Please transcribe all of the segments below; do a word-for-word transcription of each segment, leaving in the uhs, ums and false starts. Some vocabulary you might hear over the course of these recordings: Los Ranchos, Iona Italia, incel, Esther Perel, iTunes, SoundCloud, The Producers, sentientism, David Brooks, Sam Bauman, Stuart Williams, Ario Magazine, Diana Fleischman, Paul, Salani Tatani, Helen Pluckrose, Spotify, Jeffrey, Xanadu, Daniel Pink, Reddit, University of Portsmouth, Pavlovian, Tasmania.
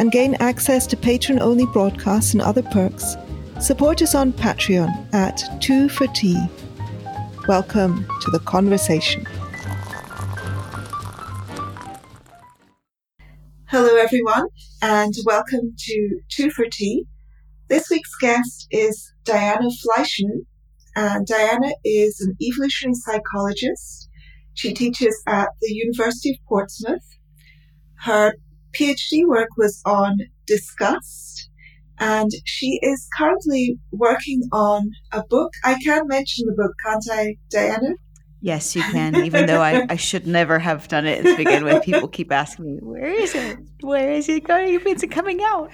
and gain access to patron-only broadcasts and other perks, support us on Patreon at Two for Tea. Welcome to the conversation. Hello everyone, and welcome to Two for Tea. This week's guest is Diana Fleischman, and Diana is an evolutionary psychologist. She teaches at the University of Portsmouth. Her PhD work was on disgust, and she is currently working on a book. I can mention the book, can't I, Diana? Yes, you can, even though I, I should never have done it to begin with. People keep asking me, where is it? Where is it going? When's it coming out?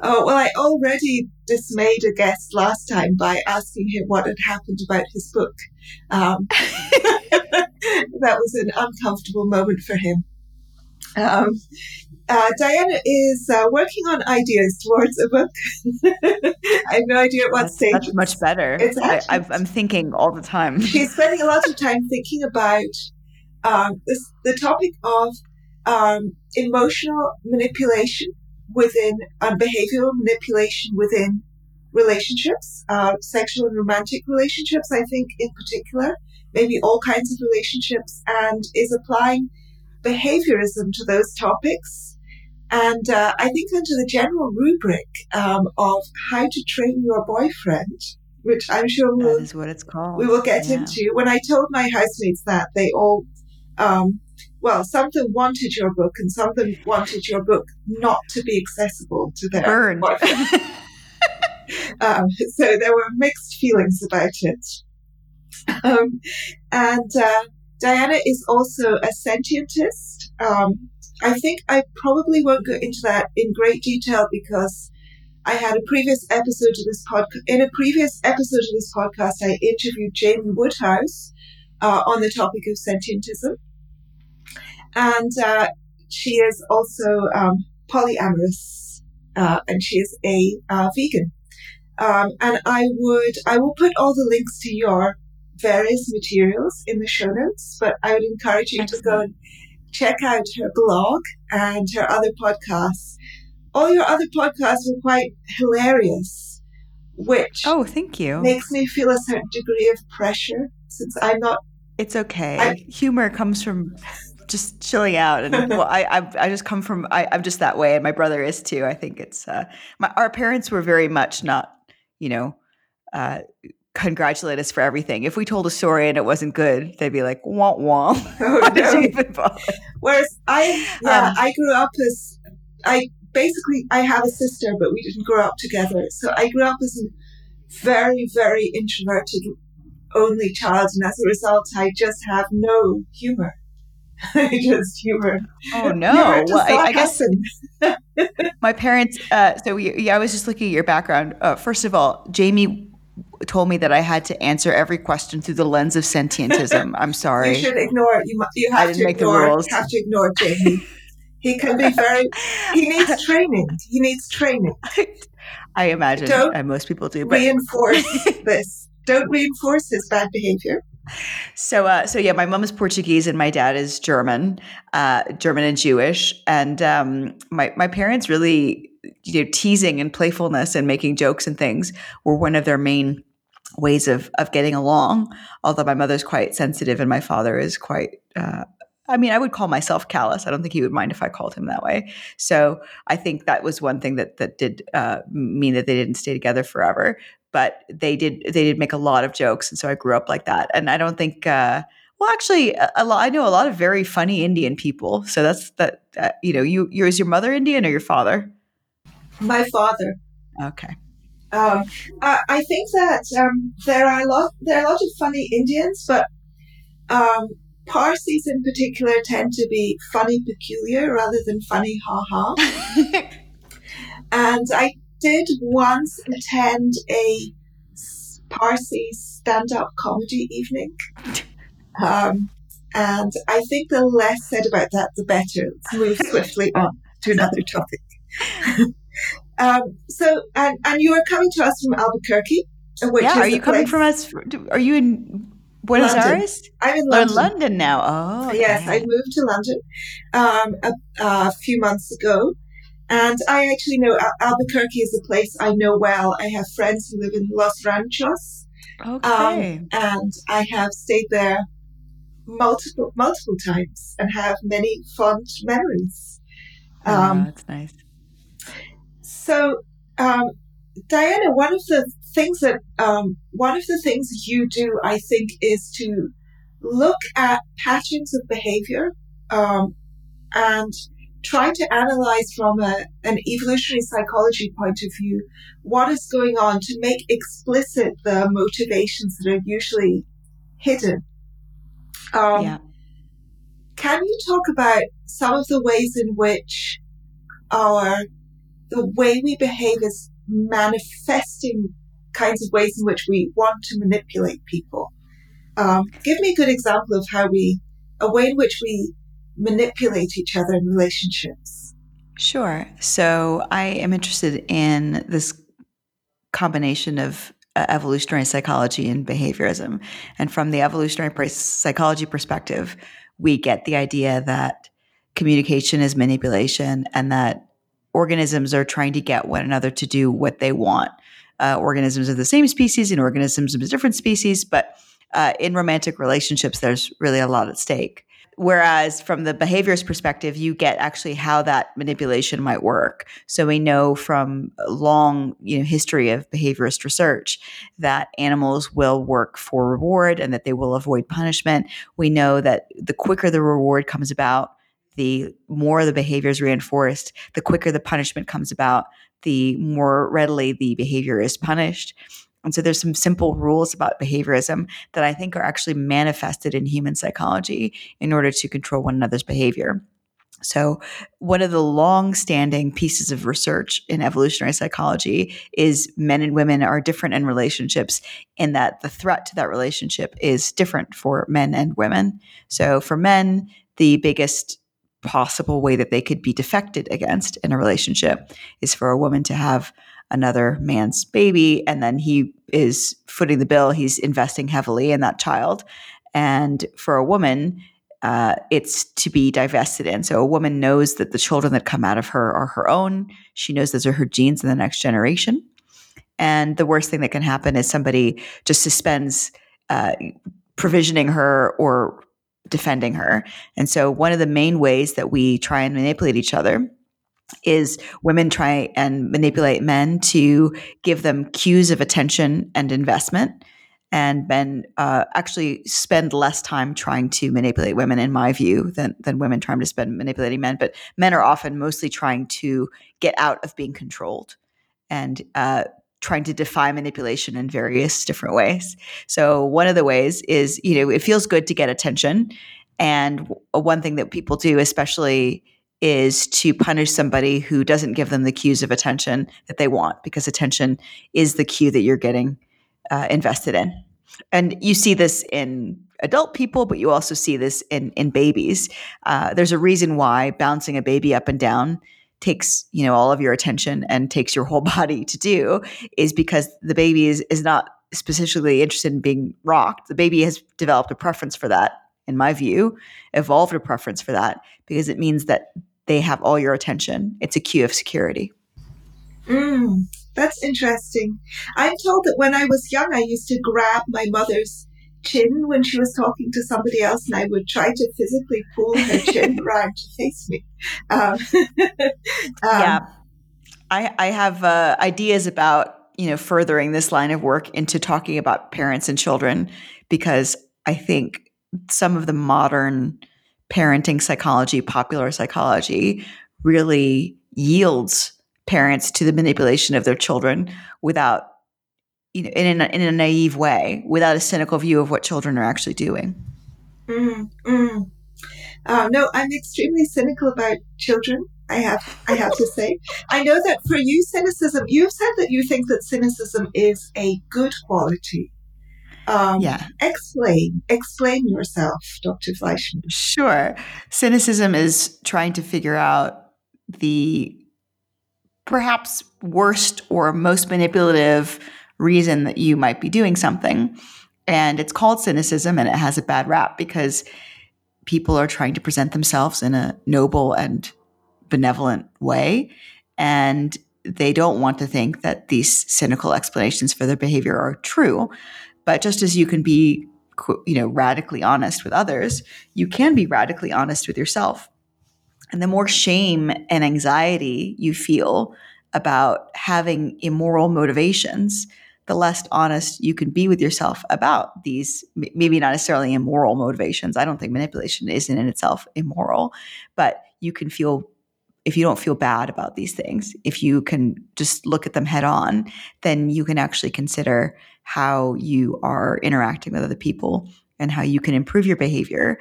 Oh, well, I already dismayed a guest last time by asking him what had happened about his book. Um, that was an uncomfortable moment for him. Um, uh, Diana is uh, working on ideas towards a book. I have no idea at what that's, stage. That's much better. It's actually, I, I'm thinking all the time. She's spending a lot of time thinking about um, this, the topic of um, emotional manipulation within, um, behavioral manipulation within relationships, uh, sexual and romantic relationships, I think in particular, maybe all kinds of relationships, and is applying behaviorism to those topics, and uh, I think under the general rubric um, of how to train your boyfriend, which I'm sure we'll, that is what it's called. We will get yeah. into. When I told my housemates that, they all, um, well, some of them wanted your book, and some of them wanted your book not to be accessible to their Burned. boyfriend. um, so there were mixed feelings about it, um, and. Uh, Diana is also a sentientist. Um, I think I probably won't go into that in great detail because I had a previous episode of this podcast. In a previous episode of this podcast, I interviewed Jamie Woodhouse uh, on the topic of sentientism, and uh, she is also um, polyamorous, uh, and she is a uh, vegan. Um, and I would, I will put all the links to your various materials in the show notes, but I would encourage you Excellent. to go and check out her blog and her other podcasts. All your other podcasts were quite hilarious, which oh, thank you. makes me feel a certain degree of pressure since I'm not. It's okay. I'm, Humor comes from just chilling out, and well, I, I I just come from I, I'm just that way, and my brother is too. I think it's uh, my our parents were very much not, you know. Uh, congratulate us for everything. If we told a story and it wasn't good, they'd be like, womp womp. Oh, no. Whereas I, yeah, um, I grew up as, I basically, I have a sister, but we didn't grow up together. So I grew up as a very, very introverted only child. And as a result, I just have no humor. just humor. Oh no! Humor well, I, I guess my parents, uh, so we, yeah, I was just looking at your background. Uh, first of all, Jamie told me that I had to answer every question through the lens of sentientism. I'm sorry. You should ignore it. You, you have I didn't to make ignore, the rules. have to ignore Jamie. He can be very, he needs training. He needs training. I imagine Don't most people do. But reinforce this. Don't reinforce his bad behavior. So, uh, so yeah, my mom is Portuguese and my dad is German, uh, German and Jewish. And um, my, my parents really, you know, teasing and playfulness and making jokes and things were one of their main ways of of getting along. Although my mother's quite sensitive and my father is quite, uh, I mean, I would call myself callous. I don't think he would mind if I called him that way. So I think that was one thing that that did uh, mean that they didn't stay together forever. But they did they did make a lot of jokes, and so I grew up like that. And I don't think. Uh, Well, actually, a, a lot, I know a lot of very funny Indian people. So that's that. Uh, you know, you, you is your mother Indian or your father? My father. Okay. Um, I, I think that um, there are a lot. There are a lot of funny Indians, but um, Parsis in particular tend to be funny peculiar rather than funny ha ha. And I did once attend a Parsi stand-up comedy evening. Um, and I think the less said about that, the better. Let's move swiftly on to another topic. um, so, and, and you are coming to us from Albuquerque, which yeah, is are you coming place. from us? For, are you in Buenos London. Aires? I'm in London. Or London now. Oh, yes, okay. I moved to London um, a, a few months ago. And I actually know Albuquerque is a place I know well. I have friends who live in Los Ranchos. Okay. Um, and I have stayed there multiple, multiple times and have many fond memories. Um, oh, that's nice. So, um, Diana, one of the things that, um, one of the things you do, I think, is to look at patterns of behavior, um, and try to analyze from a, an evolutionary psychology point of view what is going on to make explicit the motivations that are usually hidden. Um, yeah. Can you talk about some of the ways in which our the way we behave is manifesting kinds of ways in which we want to manipulate people? Um, give me a good example of how we, a way in which we manipulate each other in relationships. Sure. So I am interested in this combination of uh, evolutionary psychology and behaviorism. And from the evolutionary psychology perspective, we get the idea that communication is manipulation and that organisms are trying to get one another to do what they want. Uh, organisms of the same species and organisms of different species, but uh, in romantic relationships, there's really a lot at stake. Whereas from the behaviorist perspective, you get actually how that manipulation might work. So we know from a long, you know, history of behaviorist research that animals will work for reward and that they will avoid punishment. We know that the quicker the reward comes about, the more the behavior is reinforced, the quicker the punishment comes about, the more readily the behavior is punished. And so there's some simple rules about behaviorism that I think are actually manifested in human psychology in order to control one another's behavior. So one of the long-standing pieces of research in evolutionary psychology is men and women are different in relationships in that the threat to that relationship is different for men and women. So for men, the biggest possible way that they could be defected against in a relationship is for a woman to have another man's baby, and then he is footing the bill. He's investing heavily in that child. And for a woman, uh, it's to be divested in. So a woman knows that the children that come out of her are her own. She knows those are her genes in the next generation. And the worst thing that can happen is somebody just suspends uh, provisioning her or defending her. And so one of the main ways that we try and manipulate each other is women try and manipulate men to give them cues of attention and investment, and men uh, actually spend less time trying to manipulate women, in my view, than than women trying to spend manipulating men. But men are often mostly trying to get out of being controlled and uh, trying to defy manipulation in various different ways. So one of the ways is, you know, it feels good to get attention. And one thing that people do, especially, is to punish somebody who doesn't give them the cues of attention that they want, because attention is the cue that you're getting uh, invested in. And you see this in adult people, but you also see this in in babies. Uh, there's a reason why bouncing a baby up and down takes, you know, all of your attention and takes your whole body to do, is because the baby is, is not specifically interested in being rocked. The baby has developed a preference for that, in my view, evolved a preference for that, because it means that they have all your attention. It's a cue of security. Mm, that's interesting. I'm told that when I was young, I used to grab my mother's chin when she was talking to somebody else, and I would try to physically pull her chin around to face me. Um, um, yeah. I, I have uh, ideas about, you know, furthering this line of work into talking about parents and children, because I think some of the modern parenting psychology, popular psychology, really yields parents to the manipulation of their children without, you know, in a, in a naive way, without a cynical view of what children are actually doing. Mm, mm. Uh, no, I'm extremely cynical about children. I have I have to say. I know that for you, cynicism, you've said that you think that cynicism is a good quality. Um, yeah. Explain, explain yourself, Doctor Fleischman. Sure. Cynicism is trying to figure out the perhaps worst or most manipulative reason that you might be doing something. And it's called cynicism, and it has a bad rap because people are trying to present themselves in a noble and benevolent way. And they don't want to think that these cynical explanations for their behavior are true. But just as you can be, you know, radically honest with others, you can be radically honest with yourself. And the more shame and anxiety you feel about having immoral motivations, the less honest you can be with yourself about these, maybe not necessarily immoral motivations. I don't think manipulation isn't in itself immoral, but you can feel, if you don't feel bad about these things, if you can just look at them head on, then you can actually consider how you are interacting with other people and how you can improve your behavior.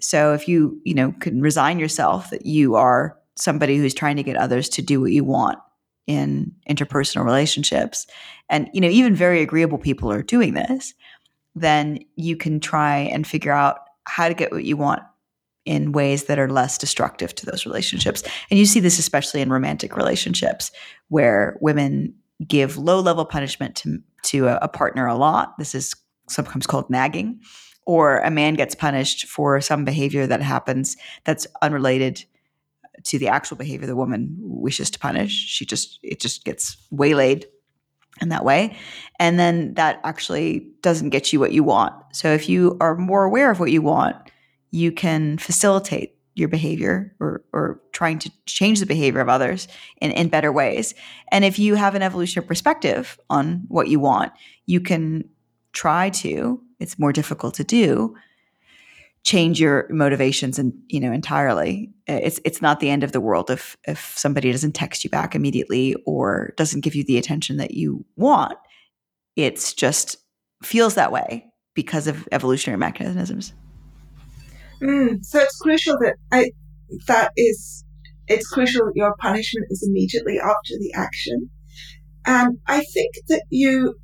So if you, you know, can resign yourself that you are somebody who's trying to get others to do what you want in interpersonal relationships, and, you know, even very agreeable people are doing this, then you can try and figure out how to get what you want in ways that are less destructive to those relationships. And you see this especially in romantic relationships where women give low-level punishment to, to a, a partner a lot. This is sometimes called nagging. Or a man gets punished for some behavior that happens that's unrelated to the actual behavior the woman wishes to punish. She just, it just gets waylaid in that way. And then that actually doesn't get you what you want. So if you are more aware of what you want, you can facilitate your behavior or, or trying to change the behavior of others in, in better ways. And if you have an evolutionary perspective on what you want, you can try to, it's more difficult to do, change your motivations and, you know, entirely. It's it's not the end of the world if if somebody doesn't text you back immediately or doesn't give you the attention that you want. It's just feels that way because of evolutionary mechanisms. Mm, so it's crucial that I that is it's crucial that your punishment is immediately after the action. And I think that you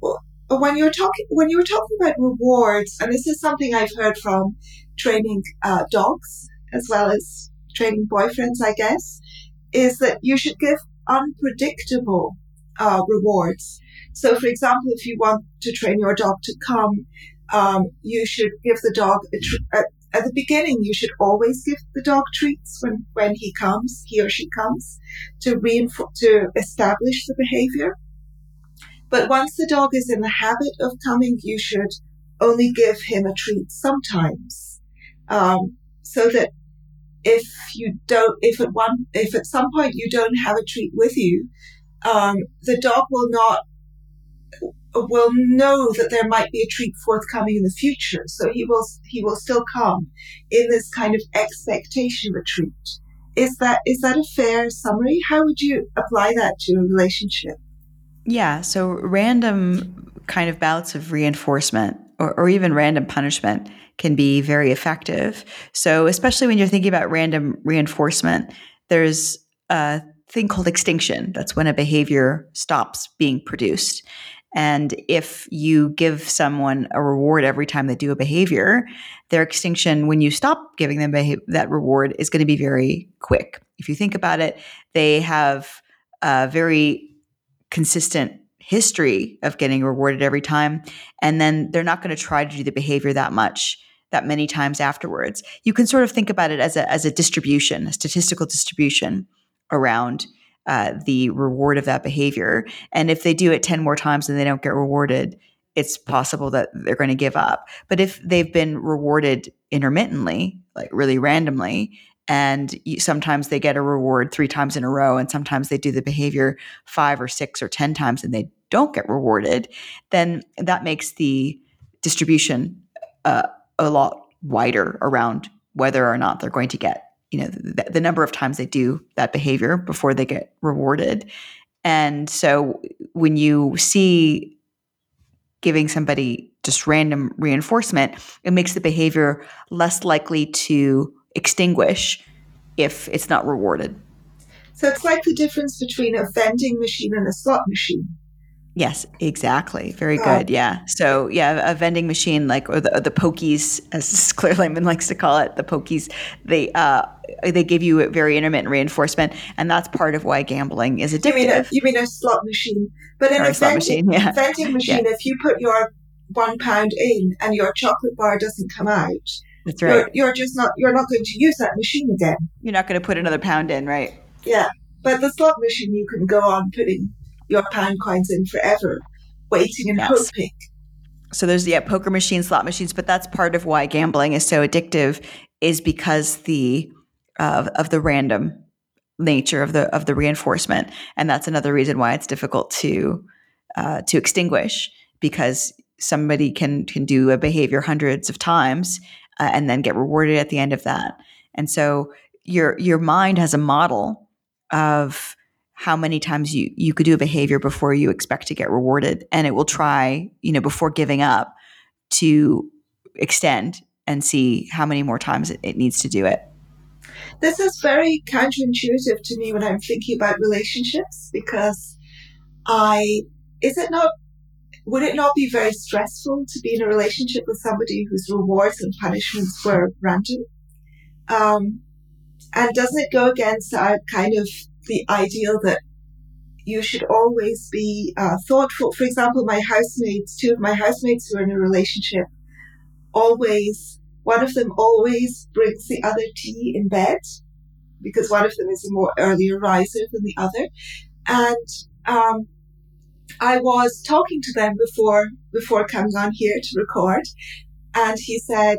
When you're talking, when you were talking about rewards, and this is something I've heard from training uh, dogs as well as training boyfriends, I guess, is that you should give unpredictable uh, rewards. So, for example, if you want to train your dog to come, um, you should give the dog a tr- at, at the beginning. You should always give the dog treats when, when he comes, he or she comes, to reinforce, to establish the behavior. But once the dog is in the habit of coming, you should only give him a treat sometimes, um, so that if you don't, if at one, if at some point you don't have a treat with you, um, the dog will not, will know that there might be a treat forthcoming in the future. So he will, he will still come in this kind of expectation of a treat. Is that is that a fair summary? How would you apply that to a relationship? Yeah, so random kind of bouts of reinforcement or, or even random punishment can be very effective. So especially when you're thinking about random reinforcement, there's a thing called extinction. That's when a behavior stops being produced. And if you give someone a reward every time they do a behavior, their extinction when you stop giving them beha- that reward is going to be very quick. If you think about it, they have a very consistent history of getting rewarded every time. And then they're not going to try to do the behavior that much, that many times afterwards. You can sort of think about it as a, as a distribution, a statistical distribution around uh, the reward of that behavior. And if they do it ten more times and they don't get rewarded, it's possible that they're going to give up. But if they've been rewarded intermittently, like really randomly, and you, sometimes they get a reward three times in a row, and sometimes they do the behavior five or six or ten times and they don't get rewarded, then that makes the distribution uh, a lot wider around whether or not they're going to get, you know, the, the number of times they do that behavior before they get rewarded. And so when you see giving somebody just random reinforcement, it makes the behavior less likely to extinguish if it's not rewarded. So it's like the difference between a vending machine and a slot machine. Yes, exactly. Very oh. good. Yeah. So yeah, a vending machine, like, or the, the pokies, as Claire Lehman likes to call it, the pokies, they uh, they give you a very intermittent reinforcement. And that's part of why gambling is addictive. You mean a, you mean a slot machine. But in or a vending machine, yeah. vending machine, yeah. if you put your one pound in and your chocolate bar doesn't come out, that's right. You're, you're just not, you're not going to use that machine again. You're not going to put another pound in, right? Yeah. But the slot machine, you can go on putting your pound coins in forever, waiting and yes. hoping. So there's, yeah, poker machines, slot machines, but that's part of why gambling is so addictive, is because the uh, of the random nature of the of the reinforcement, and that's another reason why it's difficult to uh, to extinguish, because somebody can can do a behavior hundreds of times uh, and then get rewarded at the end of that, and so your your mind has a model of how many times you, you could do a behavior before you expect to get rewarded. And it will try, you know, before giving up, to extend and see how many more times it, it needs to do it. This is very counterintuitive to me when I'm thinking about relationships, because I, is it not, would it not be very stressful to be in a relationship with somebody whose rewards and punishments were random? Um, and doesn't it go against our kind of the ideal that you should always be uh, thoughtful? For example, my housemates, two of my housemates who are in a relationship, always, one of them always brings the other tea in bed, because one of them is a more earlier riser than the other. And um, I was talking to them before before coming on here to record, and he said,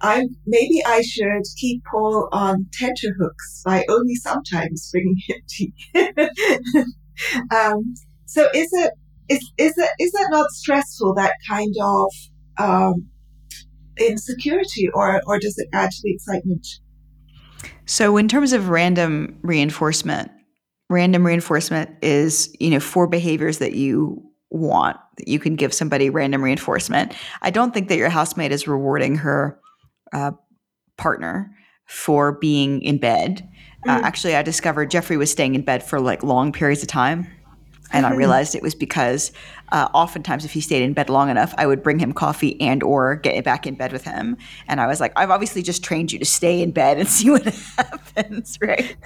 I, maybe I should keep Paul on tenterhooks by only sometimes bringing him tea. um, so is it is is it is that not stressful, that kind of um, insecurity, or or does it add to the excitement? So in terms of random reinforcement, random reinforcement is, you know, for behaviors that you want, that you can give somebody random reinforcement. I don't think that your housemate is rewarding her Uh, partner for being in bed. Uh, mm-hmm. Actually, I discovered Jeffrey was staying in bed for like long periods of time. And mm-hmm. I realized it was because uh, oftentimes if he stayed in bed long enough, I would bring him coffee and or get back in bed with him. And I was like, I've obviously just trained you to stay in bed and see what happens, right?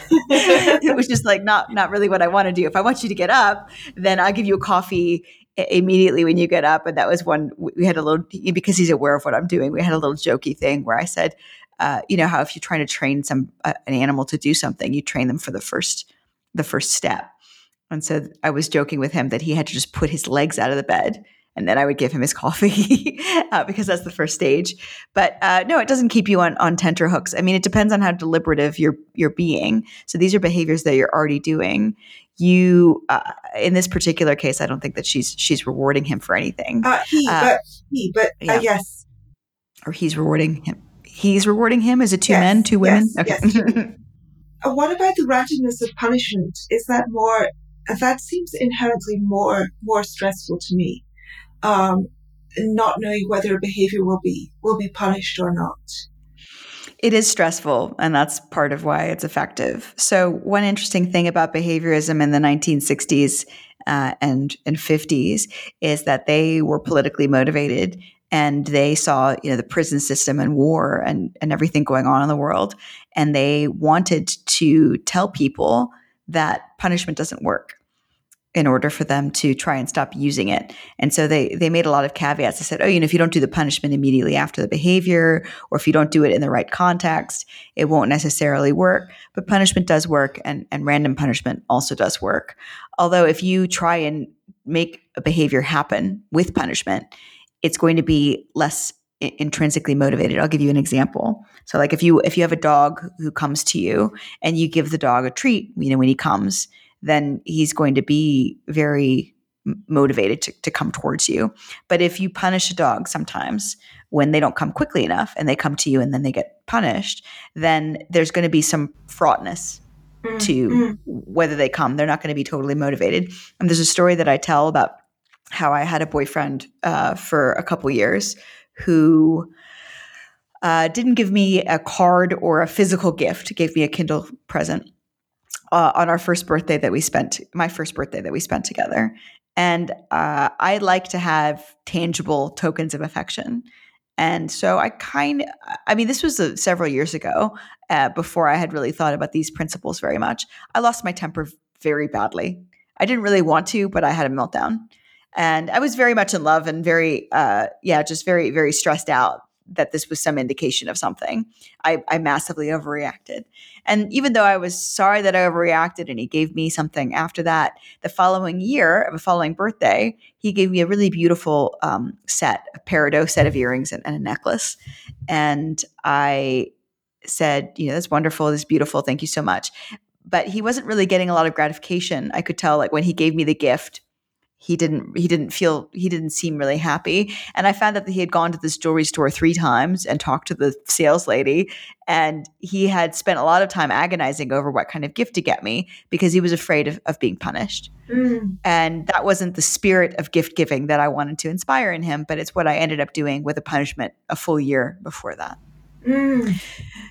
It was just like not not really what I want to do. If I want you to get up, then I'll give you a coffee immediately when you get up. And that was one, we had a little, because he's aware of what I'm doing, we had a little jokey thing where I said, uh, you know, how if you're trying to train some, uh, an animal to do something, you train them for the first, the first step. And so I was joking with him that he had to just put his legs out of the bed, and then I would give him his coffee uh, because that's the first stage. But uh, no, it doesn't keep you on, on tenterhooks. I mean, it depends on how deliberative you're, you're being. So these are behaviors that you're already doing. You, uh, in this particular case, I don't think that she's she's rewarding him for anything. Uh, he, uh, but, he, but yeah. uh, yes. Or he's rewarding him. He's rewarding him? Is it two yes, men, two women? Yes, okay. Yes. uh, what about the randomness of punishment? Is that more, that seems inherently more more stressful to me. Um, not knowing whether a behavior will be will be punished or not. It is stressful, and that's part of why it's effective. So one interesting thing about behaviorism in the nineteen sixties uh, and, and fifties is that they were politically motivated, and they saw, you know, the prison system and war and, and everything going on in the world, and they wanted to tell people that punishment doesn't work in order for them to try and stop using it. And so they they made a lot of caveats. They said, oh, you know, if you don't do the punishment immediately after the behavior, or if you don't do it in the right context, it won't necessarily work. But punishment does work, and, and random punishment also does work. Although if you try and make a behavior happen with punishment, it's going to be less I- intrinsically motivated. I'll give you an example. So like if you if you have a dog who comes to you and you give the dog a treat, you know, when he comes, then he's going to be very motivated to, to come towards you. But if you punish a dog sometimes when they don't come quickly enough and they come to you and then they get punished, then there's going to be some fraughtness mm, to mm. whether they come. They're not going to be totally motivated. And there's a story that I tell about how I had a boyfriend uh, for a couple years who uh, didn't give me a card or a physical gift, gave me a Kindle present. uh, on our first birthday that we spent, my first birthday that we spent together. And uh, I like to have tangible tokens of affection. And so I kind of, I mean, this was a, several years ago uh, before I had really thought about these principles very much. I lost my temper very badly. I didn't really want to, but I had a meltdown. And I was very much in love and very, uh, yeah, just very, very stressed out that this was some indication of something. I, I massively overreacted. And even though I was sorry that I overreacted and he gave me something after that, the following year of a following birthday, he gave me a really beautiful um, set, a peridot set of earrings and, and a necklace. And I said, you know, that's wonderful. That's beautiful. Thank you so much. But he wasn't really getting a lot of gratification. I could tell, like, when he gave me the gift, He didn't, he didn't feel, he didn't seem really happy. And I found out that he had gone to this jewelry store three times and talked to the sales lady. And he had spent a lot of time agonizing over what kind of gift to get me because he was afraid of, of being punished. Mm. And that wasn't the spirit of gift giving that I wanted to inspire in him, but it's what I ended up doing with a punishment a full year before that. Mm.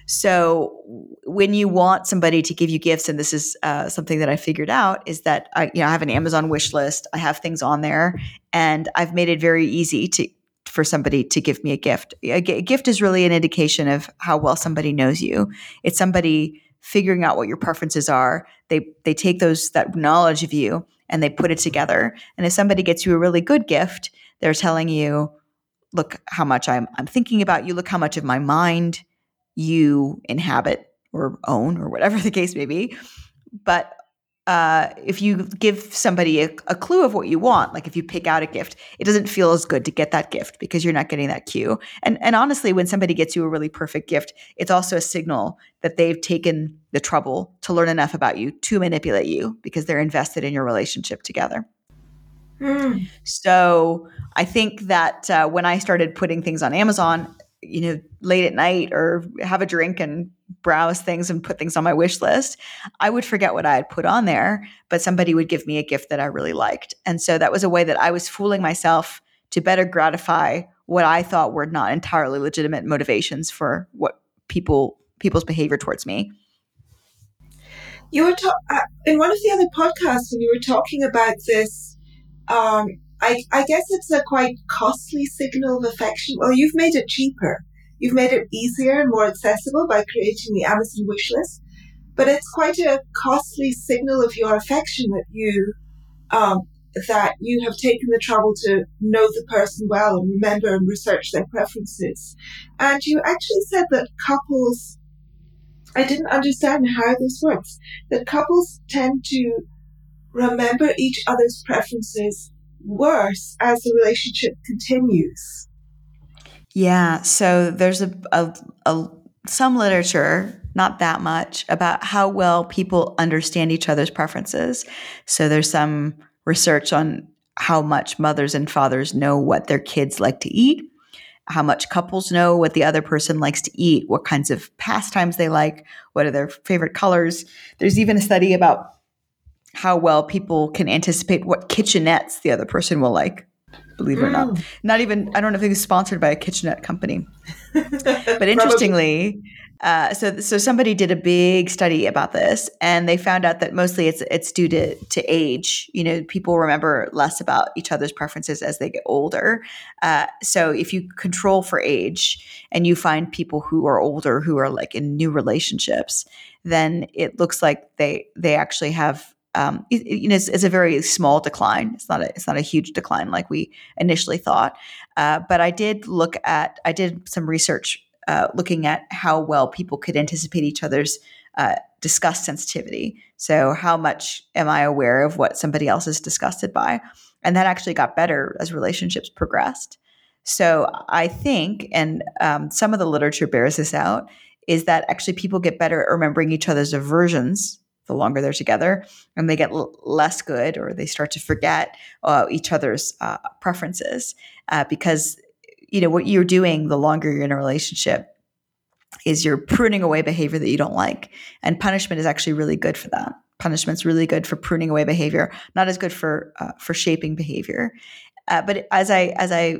So when you want somebody to give you gifts, and this is uh, something that I figured out, is that I, you know, I have an Amazon wish list. I have things on there, and I've made it very easy to for somebody to give me a gift. A, a gift is really an indication of how well somebody knows you. It's somebody figuring out what your preferences are. They they take those that knowledge of you and they put it together. And if somebody gets you a really good gift, they're telling you, look how much I'm I'm thinking about you. Look how much of my mind you inhabit or own or whatever the case may be. But uh, if you give somebody a, a clue of what you want, like if you pick out a gift, it doesn't feel as good to get that gift because you're not getting that cue. And and honestly, when somebody gets you a really perfect gift, it's also a signal that they've taken the trouble to learn enough about you to manipulate you because they're invested in your relationship together. Mm. So I think that uh, when I started putting things on Amazon, you know, late at night or have a drink and browse things and put things on my wish list, I would forget what I had put on there, but somebody would give me a gift that I really liked. And so that was a way that I was fooling myself to better gratify what I thought were not entirely legitimate motivations for what people people's behavior towards me. You were ta- uh, in one of the other podcasts, and you were talking about this. Um, I, I guess it's a quite costly signal of affection. Well, you've made it cheaper. You've made it easier and more accessible by creating the Amazon wish list. But it's quite a costly signal of your affection that you, um, that you have taken the trouble to know the person well and remember and research their preferences. And you actually said that couples, I didn't understand how this works, that couples tend to remember each other's preferences worse as the relationship continues. Yeah, so there's a, a, a some literature, not that much, about how well people understand each other's preferences. So there's some research on how much mothers and fathers know what their kids like to eat, how much couples know what the other person likes to eat, what kinds of pastimes they like, what are their favorite colors. There's even a study about how well people can anticipate what kitchenettes the other person will like, believe it or not. Mm. Not even, I don't know if it was sponsored by a kitchenette company. But interestingly, uh, so so somebody did a big study about this, and they found out that mostly it's it's due to, to age. You know, people remember less about each other's preferences as they get older. Uh, so if you control for age and you find people who are older, who are like in new relationships, then it looks like they they actually have, Um, it, you know, it's, it's a very small decline. It's not a, it's not a huge decline like we initially thought. Uh, but I did look at, I did some research uh, looking at how well people could anticipate each other's uh, disgust sensitivity. So how much am I aware of what somebody else is disgusted by? And that actually got better as relationships progressed. So I think, and um, some of the literature bears this out, is that actually people get better at remembering each other's aversions the longer they're together, and they get l- less good, or they start to forget uh, each other's uh, preferences uh, because, you know, what you're doing the longer you're in a relationship is you're pruning away behavior that you don't like. And punishment is actually really good for that. Punishment's really good for pruning away behavior, not as good for uh, for shaping behavior. Uh, but as I as I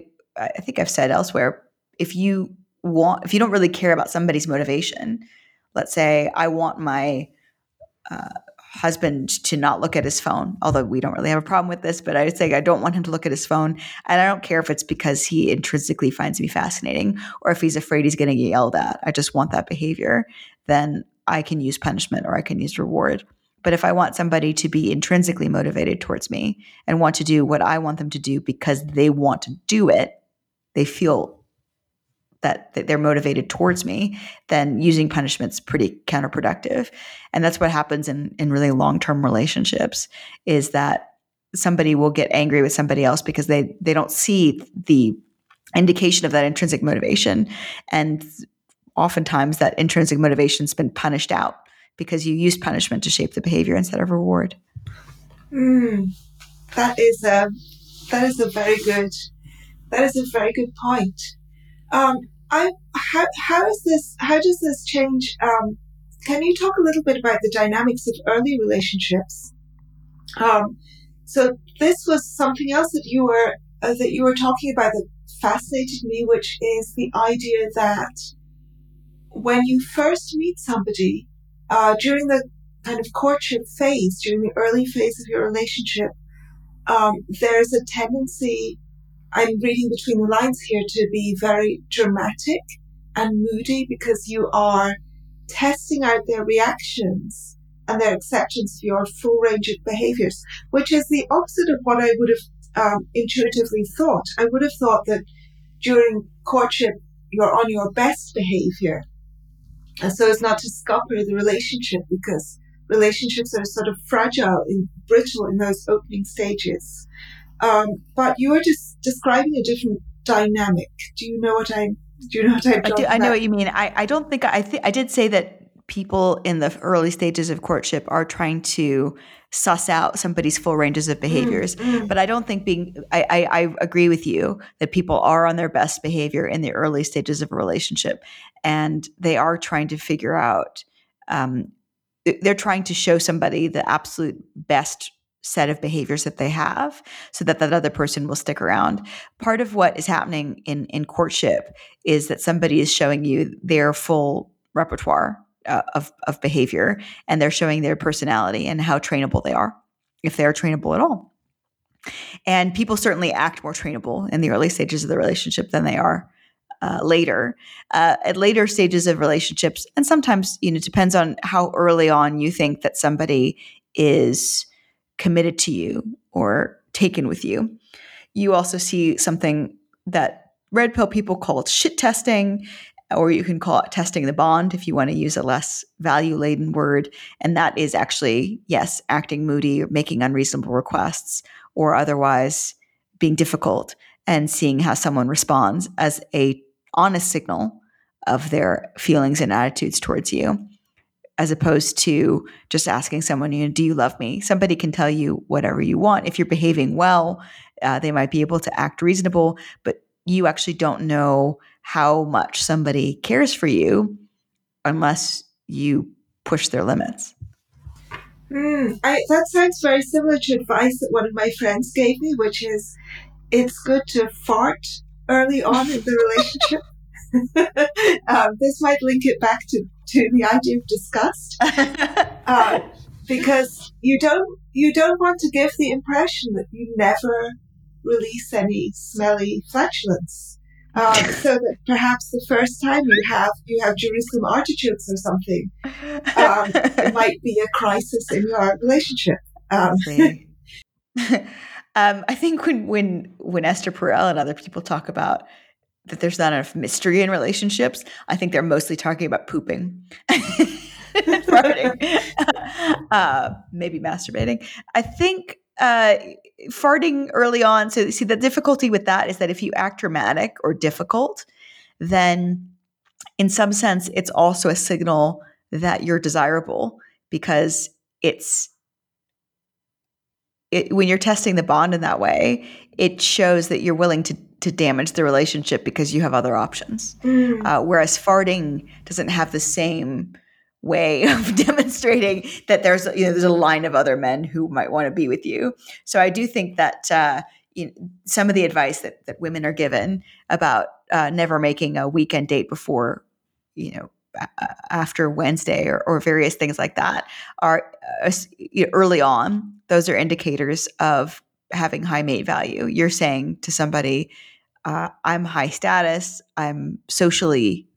I think I've said elsewhere, if you want, if you don't really care about somebody's motivation, let's say I want my Uh, husband to not look at his phone, although we don't really have a problem with this, but I would say I don't want him to look at his phone. And I don't care if it's because he intrinsically finds me fascinating or if he's afraid he's going to get yelled at. I just want that behavior. Then I can use punishment or I can use reward. But if I want somebody to be intrinsically motivated towards me and want to do what I want them to do because they want to do it, they feel that, that they're motivated towards me, then using punishment's pretty counterproductive. And that's what happens in, in really long-term relationships, is that somebody will get angry with somebody else because they, they don't see the indication of that intrinsic motivation. And oftentimes that intrinsic motivation's been punished out because you use punishment to shape the behavior instead of reward. Mm, that is a that is a very good that is a very good point. Um, I how how is this how does this change? Um, can you talk a little bit about the dynamics of early relationships? Um, so this was something else that you were uh, that you were talking about that fascinated me, which is the idea that when you first meet somebody, Uh, during the kind of courtship phase, during the early phase of your relationship, um, there's a tendency, I'm reading between the lines here, to be very dramatic and moody because you are testing out their reactions and their acceptance of your full range of behaviors, which is the opposite of what I would have um, intuitively thought. I would have thought that during courtship, you're on your best behavior, and so as not to scupper the relationship, because relationships are sort of fragile and brittle in those opening stages. Um, but you are just describing a different dynamic. Do you know what I? Do you know what I? I, do, I know what you mean. I, I don't think I. Th- I did say that people in the early stages of courtship are trying to suss out somebody's full ranges of behaviors. Mm-hmm. But I don't think being, I, I, I agree with you that people are on their best behavior in the early stages of a relationship. And they are trying to figure out, um, they're trying to show somebody the absolute best set of behaviors that they have so that that other person will stick around. Part of what is happening in, in courtship is that somebody is showing you their full repertoire Of, of behavior, and they're showing their personality and how trainable they are, if they are trainable at all. And people certainly act more trainable in the early stages of the relationship than they are uh, later. Uh, at later stages of relationships, and sometimes, you know, it depends on how early on you think that somebody is committed to you or taken with you. You also see something that red pill people call shit testing, or you can call it testing the bond if you want to use a less value-laden word. And that is actually, yes, acting moody, or making unreasonable requests, or otherwise being difficult and seeing how someone responds as a honest signal of their feelings and attitudes towards you, as opposed to just asking someone, you know, do you love me? Somebody can tell you whatever you want. If you're behaving well, uh, they might be able to act reasonable, but you actually don't know how much somebody cares for you unless you push their limits. Mm, I, that sounds very similar to advice that one of my friends gave me, which is it's good to fart early on in the relationship. um, this might link it back to, to the idea of disgust. uh, because you don't, you don't want to give the impression that you never release any smelly flatulence. Um, so that perhaps the first time you have you have Jerusalem artichokes or something, um, it might be a crisis in your relationship. Um, um, I think when when when Esther Perel and other people talk about that there's not enough mystery in relationships, I think they're mostly talking about pooping. Farting, uh, maybe masturbating. I think uh, farting early on. So see, the difficulty with that is that if you act dramatic or difficult, then in some sense, it's also a signal that you're desirable, because it's it, when you're testing the bond in that way, it shows that you're willing to to damage the relationship because you have other options. Mm. Uh, whereas farting doesn't have the same way of demonstrating that there's, you know, there's a line of other men who might want to be with you. So I do think that uh, you know, some of the advice that, that women are given about uh, never making a weekend date before, you know, after Wednesday or, or various things like that are uh, early on. Those are indicators of having high mate value. You're saying to somebody, uh, I'm high status, I'm socially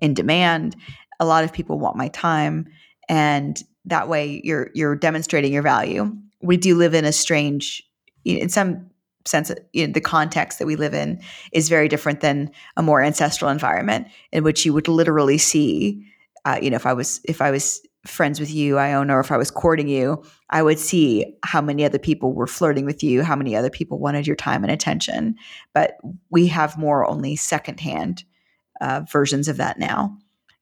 in demand, a lot of people want my time, and that way you're you're demonstrating your value. We do live in a strange, in some sense, you know, the context that we live in is very different than a more ancestral environment in which you would literally see, uh, you know, if I was if I was friends with you, Iona, or if I was courting you, I would see how many other people were flirting with you, how many other people wanted your time and attention. But we have more only secondhand uh, versions of that now,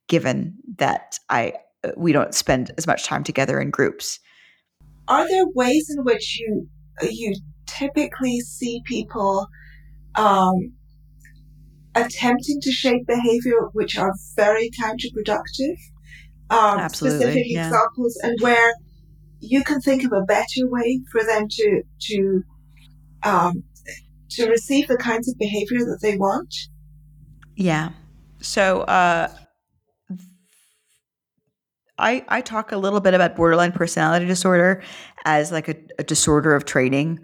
given that I we don't spend as much time together in groups. Are there ways in which you you typically see people um, attempting to shape behavior which are very counterproductive? Um, Absolutely. Specific yeah. examples, and where you can think of a better way for them to to um, to receive the kinds of behavior that they want? Yeah. So uh, I I talk a little bit about borderline personality disorder as like a, a disorder of training,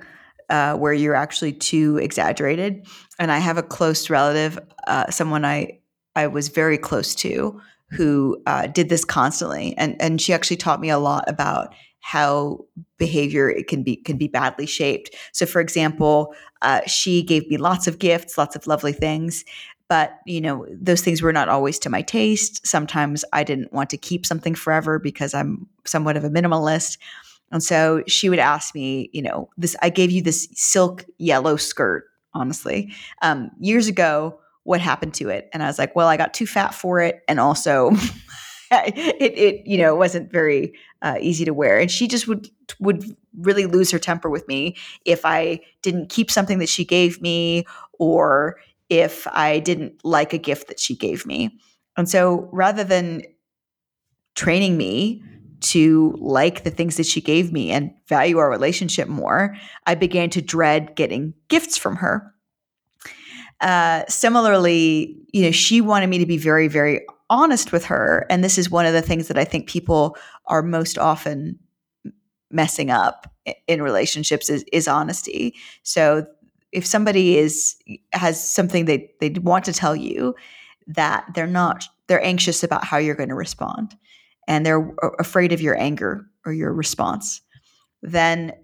uh, where you're actually too exaggerated. And I have a close relative, uh, someone I I was very close to, who uh, did this constantly, and and she actually taught me a lot about how behavior it can be can be badly shaped. So, for example, uh, she gave me lots of gifts, lots of lovely things, but you know those things were not always to my taste. Sometimes I didn't want to keep something forever because I'm somewhat of a minimalist, and so she would ask me, you know, this I gave you this silk yellow skirt, honestly, um, years ago. What happened to it? And I was like, well, I got too fat for it. And also it, it, you know, wasn't very uh, easy to wear. And she just would, would really lose her temper with me if I didn't keep something that she gave me, or if I didn't like a gift that she gave me. And so rather than training me to like the things that she gave me and value our relationship more, I began to dread getting gifts from her. Uh, similarly, you know, she wanted me to be very, very honest with her. And this is one of the things that I think people are most often messing up in relationships is, is honesty. So if somebody is, has something they, they want to tell you that they're not, they're anxious about how you're going to respond, and they're afraid of your anger or your response, then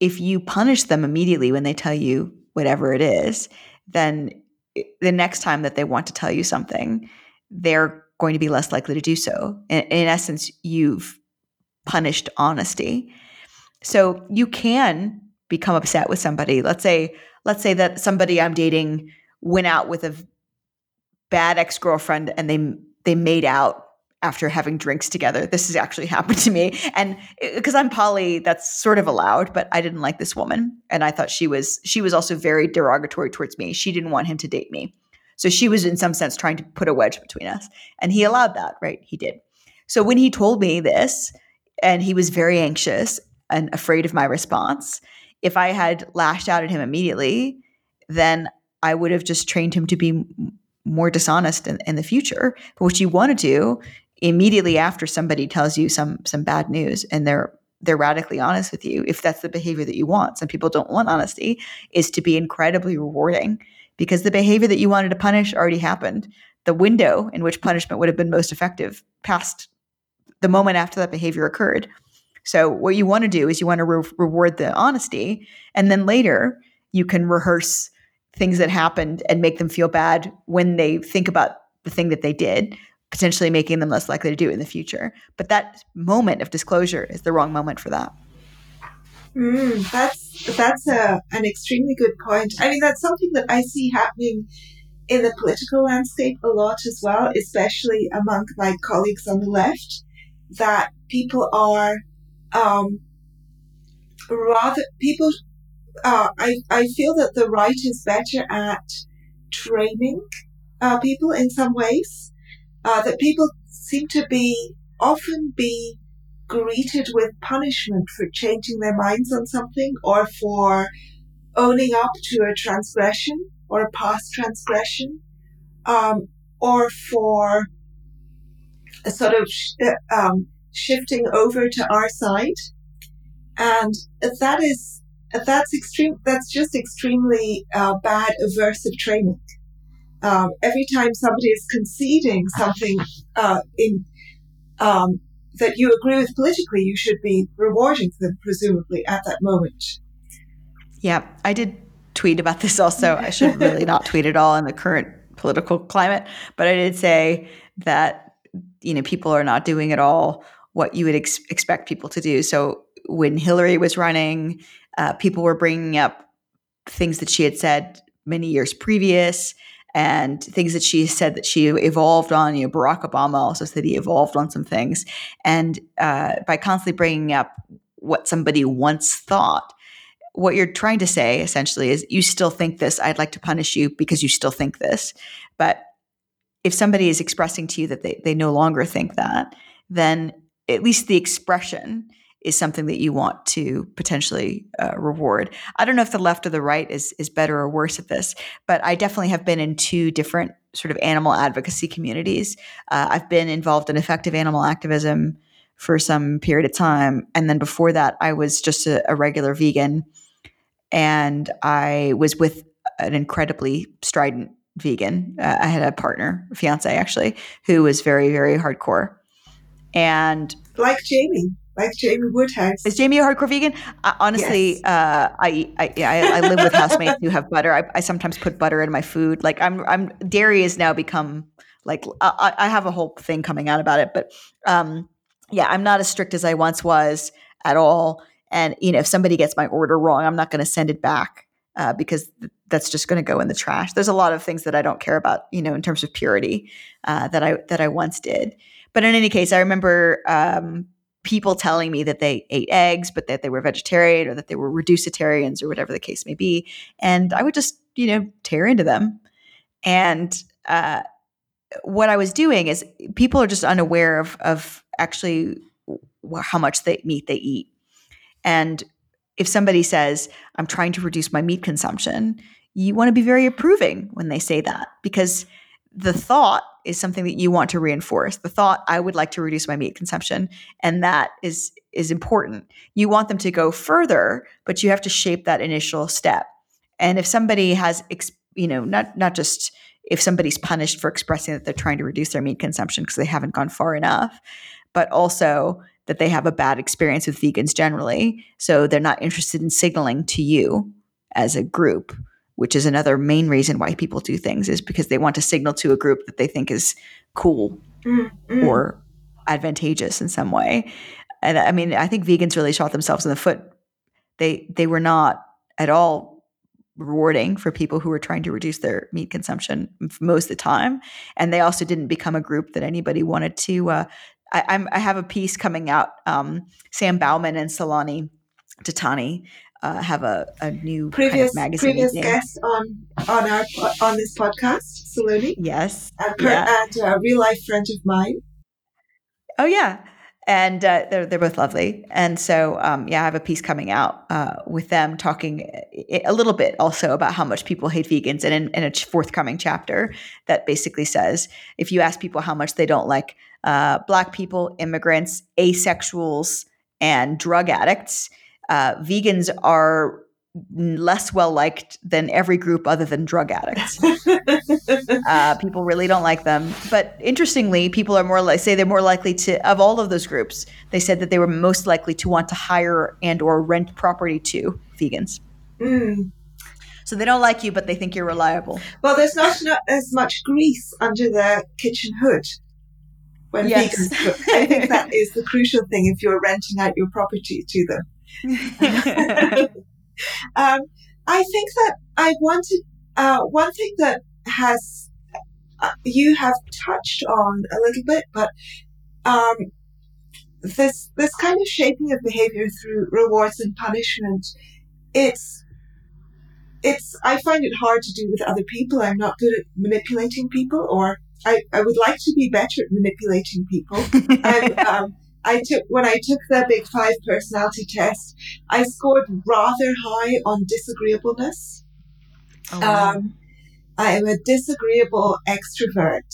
if you punish them immediately when they tell you whatever it is, then the next time that they want to tell you something, they're going to be less likely to do so. In, in essence, you've punished honesty. So you can become upset with somebody. Let's say, let's say that somebody I'm dating went out with a bad ex-girlfriend and they they made out after having drinks together. This has actually happened to me. And because I'm poly, that's sort of allowed, but I didn't like this woman. And I thought she was, she was also very derogatory towards me. She didn't want him to date me. So she was in some sense trying to put a wedge between us, and he allowed that, right? He did. So when he told me this, and he was very anxious and afraid of my response, if I had lashed out at him immediately, then I would have just trained him to be more dishonest in, in the future. But what you want to do immediately after somebody tells you some some bad news and they're they're radically honest with you, if that's the behavior that you want, some people don't want honesty, is to be incredibly rewarding, because the behavior that you wanted to punish already happened. The window in which punishment would have been most effective passed the moment after that behavior occurred. So what you want to do is you want to re- reward the honesty, and then later you can rehearse things that happened and make them feel bad when they think about the thing that they did, potentially making them less likely to do it in the future. But that moment of disclosure is the wrong moment for that. Mm, that's that's a, an extremely good point. I mean, that's something that I see happening in the political landscape a lot as well, especially among my colleagues on the left, that people are um, rather people. Uh, I I feel that the right is better at training uh, people in some ways. Uh, that people seem to be often be greeted with punishment for changing their minds on something, or for owning up to a transgression or a past transgression, um, or for a sort of sh- um, shifting over to our side. And that is, that's extreme, that's just extremely uh, bad aversive training. Um, every time somebody is conceding something, uh, in, um, that you agree with politically, you should be rewarding them, presumably, at that moment. Yeah, I did tweet about this also. I should really not tweet at all in the current political climate, but I did say that, you know, people are not doing at all what you would ex- expect people to do. So when Hillary was running, uh, people were bringing up things that she had said many years previous and things that she said that she evolved on. You know, Barack Obama also said he evolved on some things. And uh, by constantly bringing up what somebody once thought, what you're trying to say essentially is you still think this. I'd like to punish you because you still think this. But if somebody is expressing to you that they, they no longer think that, then at least the expression is something that you want to potentially uh, reward. I don't know if the left or the right is is better or worse at this, but I definitely have been in two different sort of animal advocacy communities. Uh, I've been involved in effective animal activism for some period of time. And then before that, I was just a, a regular vegan. And I was with an incredibly strident vegan. Uh, I had a partner, a fiance actually, who was very, very hardcore. And like Jamie. Like Jamie Woodhouse. Is Jamie a hardcore vegan? Uh, honestly, yes. uh, I I, yeah, I I live with housemates who have butter. I, I sometimes put butter in my food. Like I'm I'm dairy has now become like I, I have a whole thing coming out about it. But um, yeah, I'm not as strict as I once was at all. And you know, if somebody gets my order wrong, I'm not going to send it back uh, because that's just going to go in the trash. There's a lot of things that I don't care about, you know, in terms of purity uh, that I that I once did. But in any case, I remember. Um, people telling me that they ate eggs, but that they were vegetarian or that they were reducitarians or whatever the case may be. And I would just, you know, tear into them. And uh, what I was doing is people are just unaware of, of actually how much they, meat they eat. And if somebody says, I'm trying to reduce my meat consumption, you want to be very approving when they say that, because the thought is something that you want to reinforce. The thought, I would like to reduce my meat consumption, and that is is important. You want them to go further, but you have to shape that initial step. And if somebody has, you know, not not just if somebody's punished for expressing that they're trying to reduce their meat consumption because they haven't gone far enough, but also that they have a bad experience with vegans generally, so they're not interested in signaling to you as a group, which is another main reason why people do things, is because they want to signal to a group that they think is cool mm-hmm. or advantageous in some way. And I mean, I think vegans really shot themselves in the foot. They they were not at all rewarding for people who were trying to reduce their meat consumption most of the time. And they also didn't become a group that anybody wanted to. Uh, I, I'm, I have a piece coming out. Um, Sam Bauman and Salani Tatani Uh, have a, a new previous, kind of magazine. Previous guest on on our on this podcast, Saloni. Yes, and, per, yeah. and a real life friend of mine. Oh yeah, and uh, they're they're both lovely. And so um, yeah, I have a piece coming out uh, with them talking a little bit also about how much people hate vegans, and in, in a forthcoming chapter that basically says if you ask people how much they don't like uh, Black people, immigrants, asexuals, and drug addicts. Uh, vegans are less well-liked than every group other than drug addicts. uh, people really don't like them. But interestingly, people are more like, say they're more likely to, of all of those groups, they said that they were most likely to want to hire and or rent property to vegans. Mm. So they don't like you, but they think you're reliable. Well, there's not, not as much grease under the kitchen hood when yes. vegans cook. I think that is the crucial thing if you're renting out your property to them. um, I think that I wanted uh, one thing that has uh, you have touched on a little bit, but um, this this kind of shaping of behavior through rewards and punishment, it's it's I find it hard to do with other people. I'm not good at manipulating people, or I, I would like to be better at manipulating people. I'm, um, I took when I took the Big Five personality test, I scored rather high on disagreeableness. Oh, wow. um, I am a disagreeable extrovert.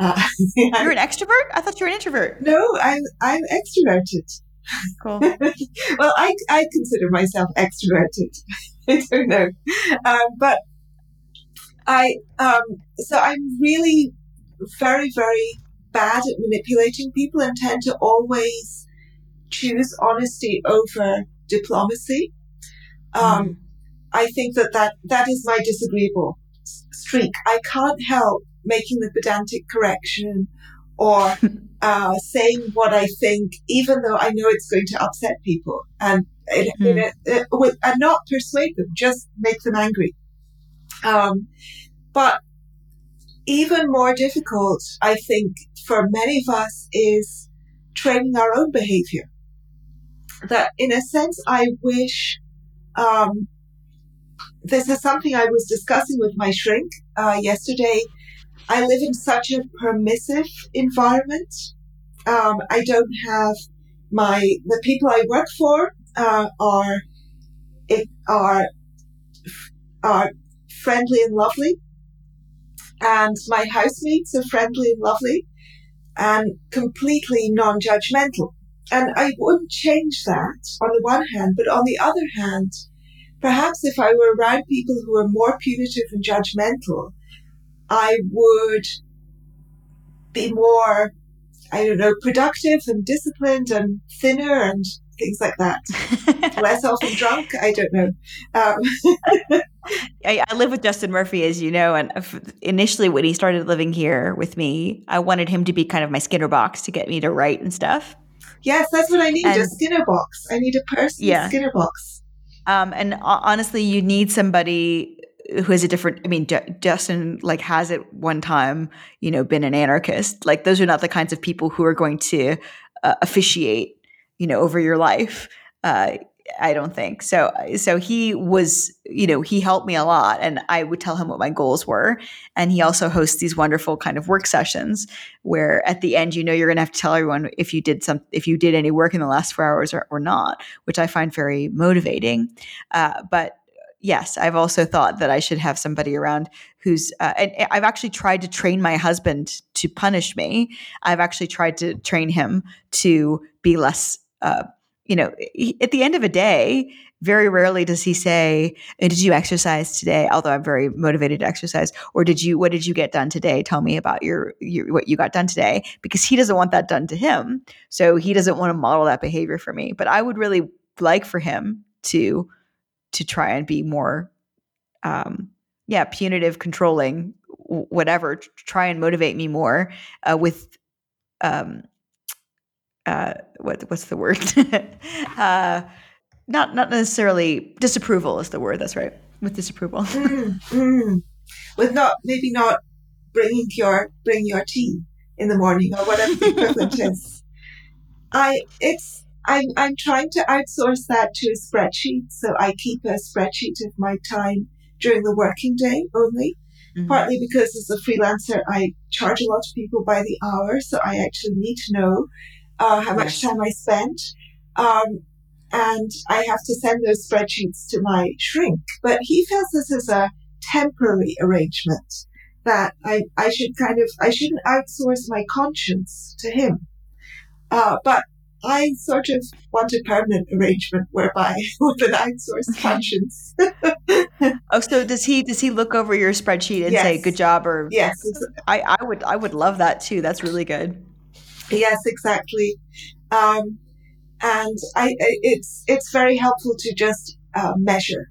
Uh, You're an extrovert? I thought you were an introvert. No, I'm I'm extroverted. Cool. Well, I I consider myself extroverted. I don't know, um, but I um, so I'm really very very bad at manipulating people and tend to always choose honesty over diplomacy. Um, mm. I think that, that that is my disagreeable streak. I can't help making the pedantic correction or uh, saying what I think, even though I know it's going to upset people and it, mm. you know, it, with, and not persuade them, just make them angry. Um, but even more difficult, I think, for many of us is training our own behavior. That, in a sense, I wish... Um, this is something I was discussing with my shrink uh, yesterday. I live in such a permissive environment. Um, I don't have my, the people I work for uh, are, it, are, are friendly and lovely. And my housemates are friendly and lovely and completely non-judgmental. And I wouldn't change that on the one hand, but on the other hand, perhaps if I were around people who were more punitive and judgmental, I would be more, I don't know, productive and disciplined and thinner and things like that. Less often drunk, I don't know. Um. I, I live with Justin Murphy, as you know, and initially when he started living here with me, I wanted him to be kind of my Skinner box to get me to write and stuff. Yes, that's what I need, and a Skinner box. I need a person yeah. Skinner box. Um, and uh, honestly, you need somebody who has a different – I mean, J- Justin, like, has at one time, you know, been an anarchist. Like, those are not the kinds of people who are going to uh, officiate, you know, over your life, uh, I don't think. So so he was – you know, he helped me a lot, and I would tell him what my goals were. And he also hosts these wonderful kind of work sessions where at the end, you know, you're going to have to tell everyone if you did some, if you did any work in the last four hours or, or not, which I find very motivating. Uh, but yes, I've also thought that I should have somebody around who's, uh, and I've actually tried to train my husband to punish me. I've actually tried to train him to be less, uh, you know, he, at the end of a day, very rarely does he say, did you exercise today? Although I'm very motivated to exercise. Or did you, what did you get done today? Tell me about your, your, what you got done today, because he doesn't want that done to him. So he doesn't want to model that behavior for me, but I would really like for him to, to try and be more, um, yeah, punitive, controlling, whatever, try and motivate me more, uh, with, um, uh, what, what's the word? uh, Not not necessarily disapproval is the word. That's right. With disapproval, mm, mm. with not maybe not bringing your bring your tea in the morning or whatever the equivalent is. I it's I'm I'm trying to outsource that to a spreadsheet, so I keep a spreadsheet of my time during the working day only. Mm-hmm. Partly because as a freelancer, I charge a lot of people by the hour, so I actually need to know uh, how much time I spent. Um, And I have to send those spreadsheets to my shrink. But he feels this is a temporary arrangement, that I, I should kind of, I shouldn't outsource my conscience to him. Uh, but I sort of want a permanent arrangement whereby with an outsourced conscience. Oh, so does he, does he look over your spreadsheet and yes. say, good job? Or yes, exactly. I, I would, I would love that too. That's really good. Yes, exactly. Um, And I, it's, it's very helpful to just, uh, measure.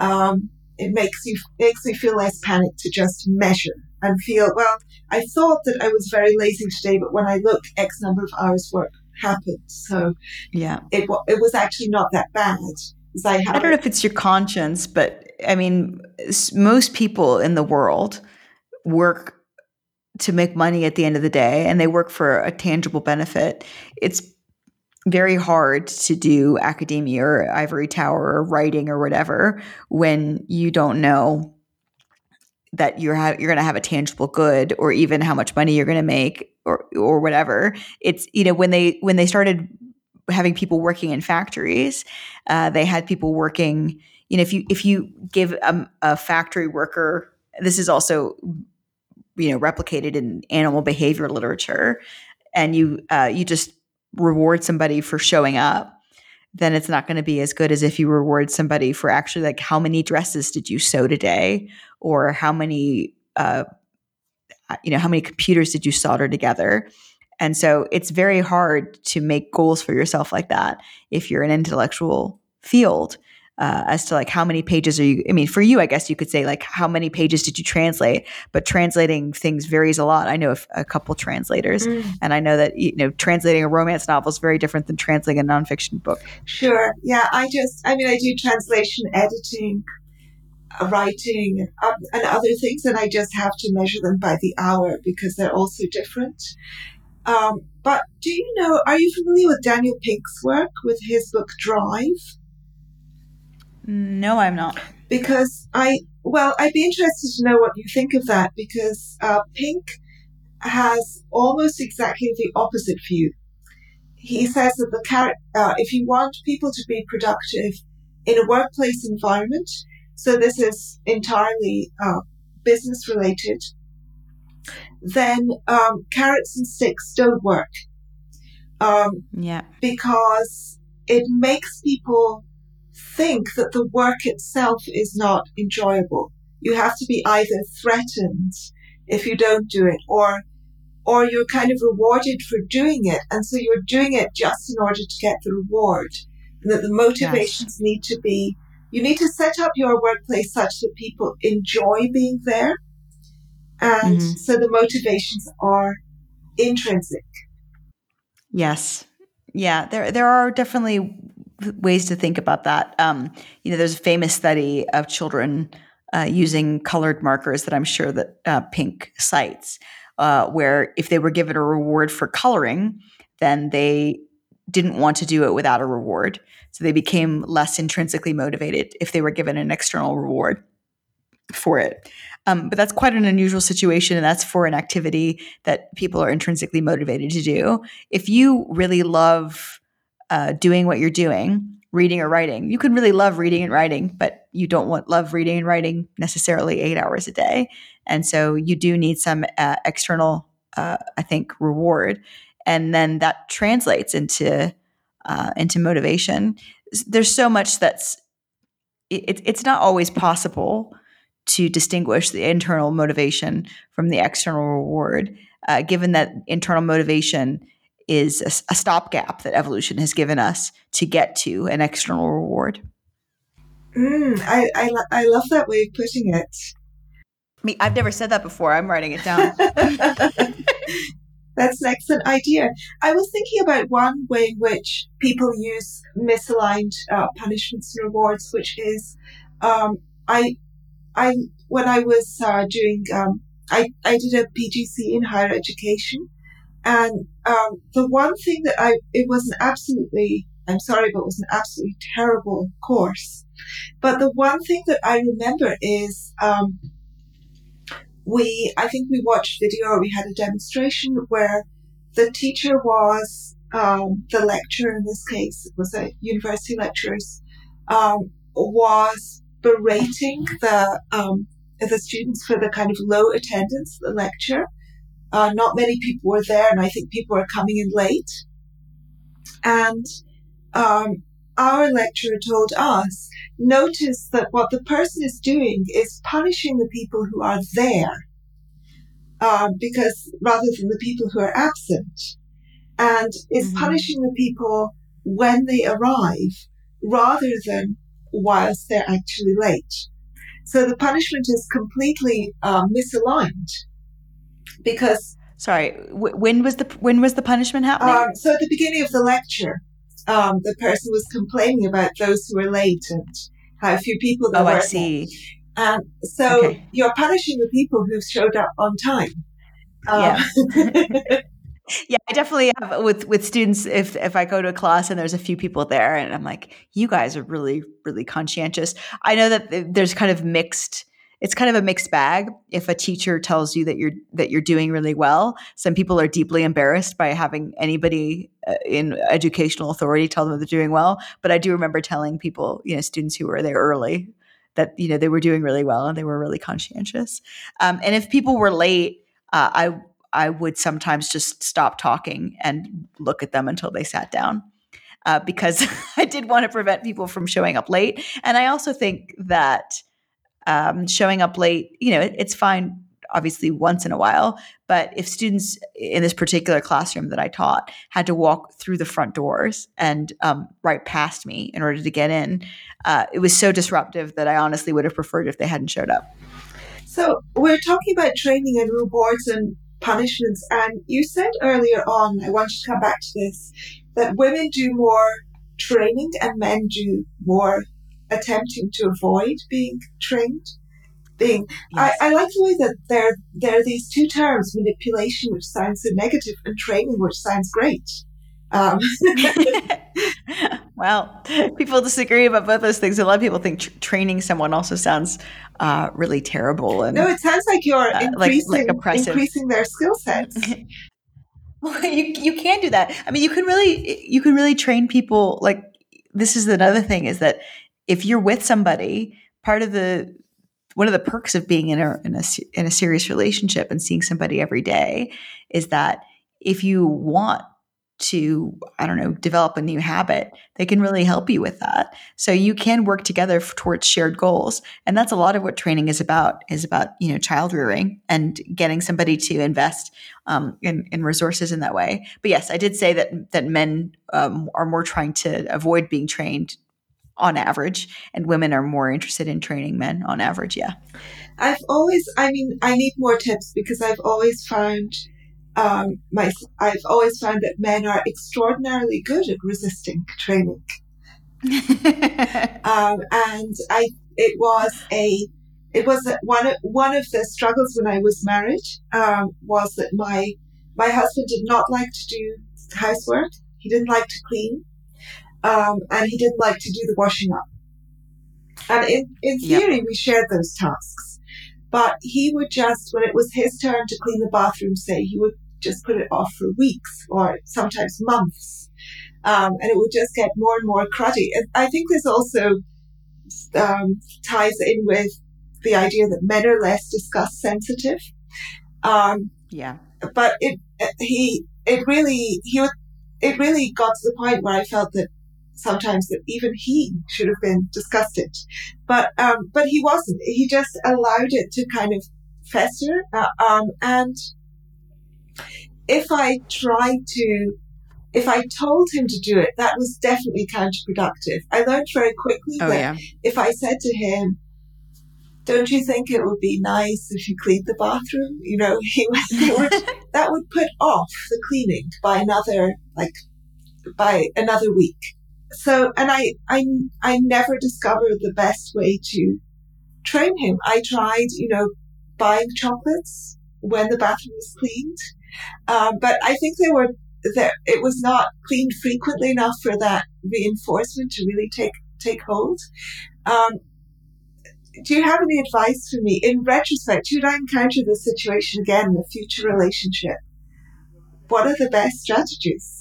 Um, it makes you, makes me feel less panicked to just measure and feel, well, I thought that I was very lazy today, but when I look, X number of hours work happened. So yeah, it, it was actually not that bad. I, I don't know if it's your conscience, but I mean, most people in the world work to make money at the end of the day, and they work for a tangible benefit. It's very hard to do academia or ivory tower or writing or whatever when you don't know that you're ha- you're going to have a tangible good or even how much money you're going to make or or whatever. It's, you know, when they when they started having people working in factories, uh, they had people working. You know, if you if you give a, a factory worker, this is also you know, replicated in animal behavior literature, and you uh, you just reward somebody for showing up, then it's not going to be as good as if you reward somebody for actually, like, how many dresses did you sew today, or how many uh, you know, how many computers did you solder together. And so it's very hard to make goals for yourself like that if you're an intellectual field, uh, as to like how many pages are you, I mean, for you, I guess you could say like how many pages did you translate, but translating things varies a lot. I know a couple translators mm. and I know that, you know, translating a romance novel is very different than translating a nonfiction book. Sure. Yeah. I just, I mean, I do translation, editing, writing um, and other things, and I just have to measure them by the hour because they're all so different. Um, but do you know, are you familiar with Daniel Pink's work, with his book Drive? No, I'm not. Because I, well, I'd be interested to know what you think of that, because uh, Pink has almost exactly the opposite view. He says that the char- uh, if you want people to be productive in a workplace environment, so this is entirely uh, business related, then um, carrots and sticks don't work. Um, yeah. Because it makes people think that the work itself is not enjoyable. You have to be either threatened if you don't do it, or or you're kind of rewarded for doing it. And so you're doing it just in order to get the reward. And that the motivations yes. need to be, you need to set up your workplace such that people enjoy being there. And mm-hmm. so the motivations are intrinsic. Yes. Yeah. There, there are definitely ways to think about that. Um, you know, there's a famous study of children uh, using colored markers that I'm sure that uh, Pink cites, uh, where if they were given a reward for coloring, then they didn't want to do it without a reward. So they became less intrinsically motivated if they were given an external reward for it. Um, but that's quite an unusual situation, and that's for an activity that people are intrinsically motivated to do. If you really love uh, doing what you're doing, reading or writing, you can really love reading and writing, but you don't want love reading and writing necessarily eight hours a day. And so you do need some uh, external, uh, I think, reward. And then that translates into uh, into motivation. There's so much that's it, – it's not always possible – to distinguish the internal motivation from the external reward, uh, given that internal motivation is a, a stopgap that evolution has given us to get to an external reward. Mm, I, I, I love that way of putting it. I mean, I've never said that before. I'm writing it down. That's an excellent idea. I was thinking about one way in which people use misaligned uh, punishments and rewards, which is um, I... I, when I was uh, doing, um, I, I did a P G C in higher education, and um, the one thing that I, it was an absolutely, I'm sorry, but it was an absolutely terrible course. But the one thing that I remember is um, we, I think we watched video, or we had a demonstration where the teacher was, um, the lecturer in this case, it was a university lecturer's, um, was berating the um, the students for the kind of low attendance at the lecture. Uh, not many people were there, and I think people were coming in late. And um, our lecturer told us, notice that what the person is doing is punishing the people who are there, uh, because rather than the people who are absent, and is mm-hmm. punishing the people when they arrive rather than whilst they're actually late. So the punishment is completely uh, misaligned because... Sorry, w- when was the when was the punishment happening? Uh, so at the beginning of the lecture, um, the person was complaining about those who were late and how few people there oh, were. Oh, I see. Um, so okay. You're punishing the people who showed up on time. Um, yeah. Yeah, I definitely have with, with students, if if I go to a class and there's a few people there and I'm like, you guys are really, really conscientious. I know that there's kind of mixed, it's kind of a mixed bag. If a teacher tells you that you're that you're doing really well, some people are deeply embarrassed by having anybody in educational authority tell them they're doing well. But I do remember telling people, you know, students who were there early that, you know, they were doing really well and they were really conscientious. Um, and if people were late, uh, I I would sometimes just stop talking and look at them until they sat down, uh, because I did want to prevent people from showing up late. And I also think that um, showing up late, you know, it, it's fine, obviously, once in a while. But if students in this particular classroom that I taught had to walk through the front doors and um, right past me in order to get in, uh, it was so disruptive that I honestly would have preferred if they hadn't showed up. So we're talking about training and rewards and punishments. And you said earlier on, I want you to come back to this, that women do more training and men do more attempting to avoid being trained. Thing. Yes. I, I like the way that there, there are these two terms, manipulation, which sounds so negative, and training, which sounds great. Um. Well, people disagree about both those things. A lot of people think tr- training someone also sounds uh, really terrible. And, no, it sounds like you're uh, increasing, like, like oppressive. Increasing their skill sets. Well, you you can do that. I mean, you can really you can really train people. Like, this is another thing, is that if you're with somebody, part of the One of the perks of being in a, in a in a serious relationship and seeing somebody every day is that if you want to, I don't know, develop a new habit, they can really help you with that. So you can work together f- towards shared goals. And that's a lot of what training is about, is about, you know, child rearing and getting somebody to invest um, in, in resources in that way. But yes, I did say that, that men um, are more trying to avoid being trained on average, and women are more interested in training men on average. Yeah. I've always, I mean, I need more tips because I've always found, um, my, I've always found that men are extraordinarily good at resisting training. um, and I, it was a, it was a, one of, one of the struggles when I was married, um, was that my, my husband did not like to do housework. He didn't like to clean. Um, and he didn't like to do the washing up. And in, in theory, yep. We shared those tasks. But he would just, when it was his turn to clean the bathroom, say, he would just put it off for weeks or sometimes months. Um, and it would just get more and more cruddy. And I think this also um, ties in with the idea that men are less discuss sensitive. Um, yeah. But it, he, it really, he would, it really got to the point where I felt that sometimes that even he should have been disgusted, but um, but he wasn't. He just allowed it to kind of fester. Uh, um, and if I tried to, if I told him to do it, that was definitely counterproductive. I learned very quickly oh, that yeah. if I said to him, "Don't you think it would be nice if you cleaned the bathroom?" You know, he was, he would, that would put off the cleaning by another like by another week. So, and I, I, I never discovered the best way to train him. I tried, you know, buying chocolates when the bathroom was cleaned, um, but I think they were there. It was not cleaned frequently enough for that reinforcement to really take take hold. Um, Do you have any advice for me? In retrospect, should I encounter this situation again in a future relationship? What are the best strategies?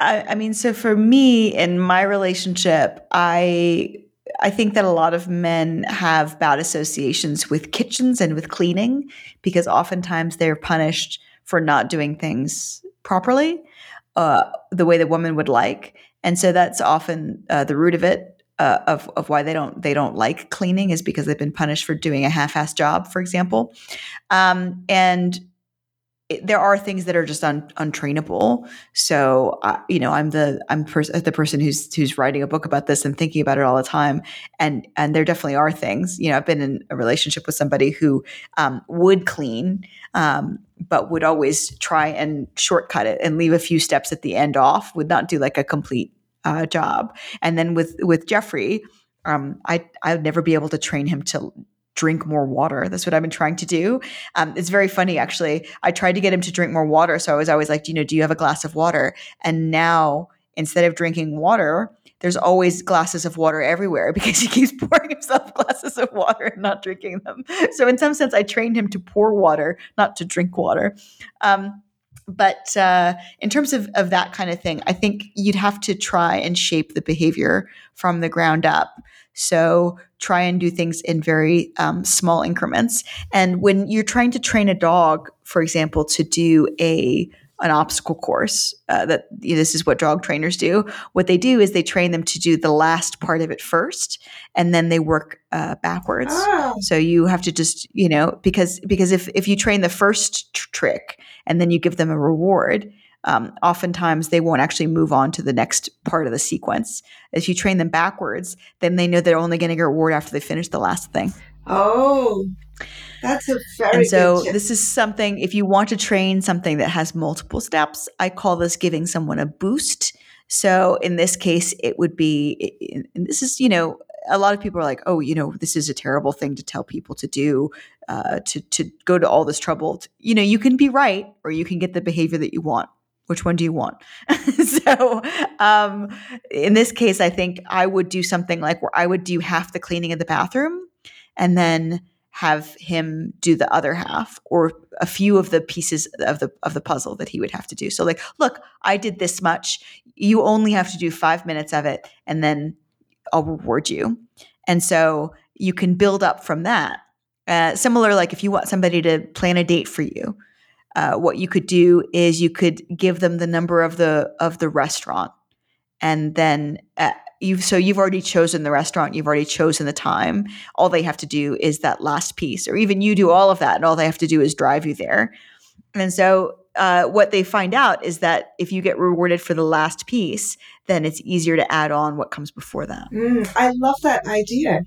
I, I mean, so for me in my relationship, I I think that a lot of men have bad associations with kitchens and with cleaning because oftentimes they're punished for not doing things properly uh, the way the woman would like. And so that's often uh, the root of it. Uh, of of why they don't they don't like cleaning is because they've been punished for doing a half-assed job, for example. Um, and it, there are things that are just un, untrainable. So uh, you know, I'm the I'm pers- the person who's who's writing a book about this and thinking about it all the time. And and there definitely are things. You know, I've been in a relationship with somebody who um, would clean, um, but would always try and shortcut it and leave a few steps at the end off. Would not do like a complete Uh, job. And then with, with Jeffrey, um, I, I would never be able to train him to drink more water. That's what I've been trying to do. Um, it's very funny, actually. I tried to get him to drink more water. So I was always like, you know, do you have a glass of water? And now instead of drinking water, there's always glasses of water everywhere because he keeps pouring himself glasses of water and not drinking them. So in some sense, I trained him to pour water, not to drink water. Um, But uh, in terms of, of that kind of thing, I think you'd have to try and shape the behavior from the ground up. So try and do things in very um, small increments. And when you're trying to train a dog, for example, to do a an obstacle course, uh, that you know, this is what dog trainers do. What they do is they train them to do the last part of it first, and then they work uh, backwards. Oh. So you have to just, you know, because because if if you train the first tr- trick and then you give them a reward, um, oftentimes they won't actually move on to the next part of the sequence. If you train them backwards, then they know they're only going to get a reward after they finish the last thing. Oh, that's a very And so good tip. This is something, if you want to train something that has multiple steps, I call this giving someone a boost. So in this case, it would be, and this is, you know, a lot of people are like, oh, you know, this is a terrible thing to tell people to do, uh, to, to go to all this trouble. To, you know, you can be right, or you can get the behavior that you want. Which one do you want? so um, in this case, I think I would do something like where I would do half the cleaning of the bathroom and then have him do the other half, or a few of the pieces of the of the puzzle that he would have to do. So like, look, I did this much. You only have to do five minutes of it, and then I'll reward you. And so you can build up from that. Uh, similar, like if you want somebody to plan a date for you, uh, what you could do is you could give them the number of the of the restaurant, and then uh, You've, so you've already chosen the restaurant, you've already chosen the time. All they have to do is that last piece, or even you do all of that and all they have to do is drive you there. And so uh, what they find out is that if you get rewarded for the last piece, then it's easier to add on what comes before that. Mm, I love that idea.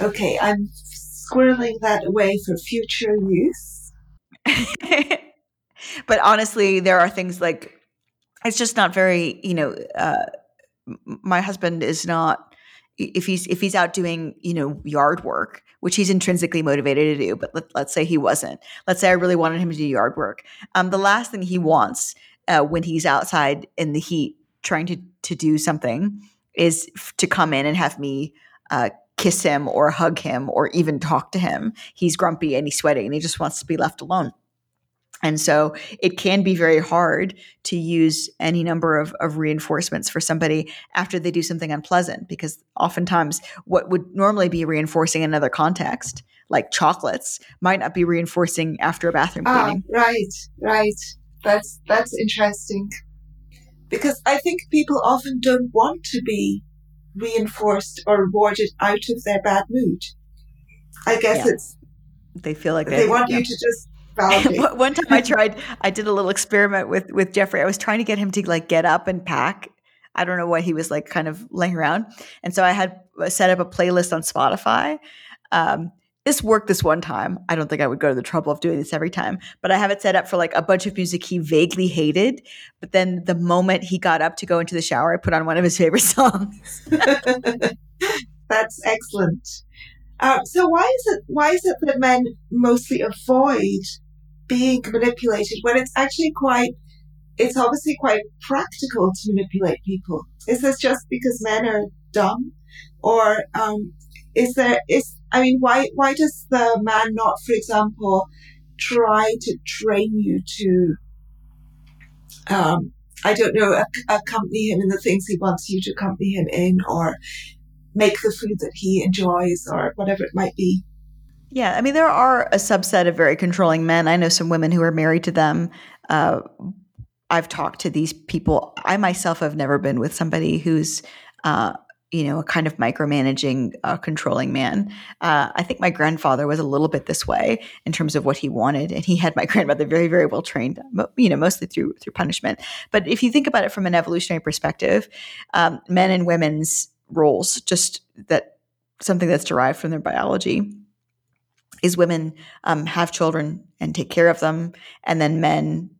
Okay, I'm squirreling that away for future use. But honestly, there are things like, it's just not very, you know, uh, my husband is not, if he's if he's out doing, you know, yard work, which he's intrinsically motivated to do, but let, let's say he wasn't. Let's say I really wanted him to do yard work. Um, the last thing he wants uh, when he's outside in the heat trying to, to do something is f- to come in and have me uh, kiss him or hug him or even talk to him. He's grumpy and he's sweating and he just wants to be left alone. And so it can be very hard to use any number of, of reinforcements for somebody after they do something unpleasant, because oftentimes what would normally be reinforcing in another context, like chocolates, might not be reinforcing after a bathroom cleaning. Ah, right, right. That's that's interesting. Because I think people often don't want to be reinforced or rewarded out of their bad mood. I guess yeah. it's... They feel like they... They want yeah. you to just... One time I tried, I did a little experiment with, with Jeffrey. I was trying to get him to like get up and pack. I don't know what he was like kind of laying around. And so I had set up a playlist on Spotify. Um, this worked this one time. I don't think I would go to the trouble of doing this every time, but I have it set up for like a bunch of music he vaguely hated. But then the moment he got up to go into the shower, I put on one of his favorite songs. That's excellent. Uh, so why is it, why is it that men mostly avoid being manipulated when it's actually quite, it's obviously quite practical to manipulate people? Is this just because men are dumb, or um, is there is I mean why why does the man not, for example, try to train you to um, I don't know ac- accompany him in the things he wants you to accompany him in, or make the food that he enjoys, or whatever it might be? Yeah. I mean, there are a subset of very controlling men. I know some women who are married to them. Uh, I've talked to these people. I myself have never been with somebody who's, uh, you know, a kind of micromanaging, uh, controlling man. Uh, I think my grandfather was a little bit this way in terms of what he wanted. And he had my grandmother very, very well trained, you know, mostly through, through punishment. But if you think about it from an evolutionary perspective, um, men and women's roles, just that something that's derived from their biology, is women um, have children and take care of them. And then men,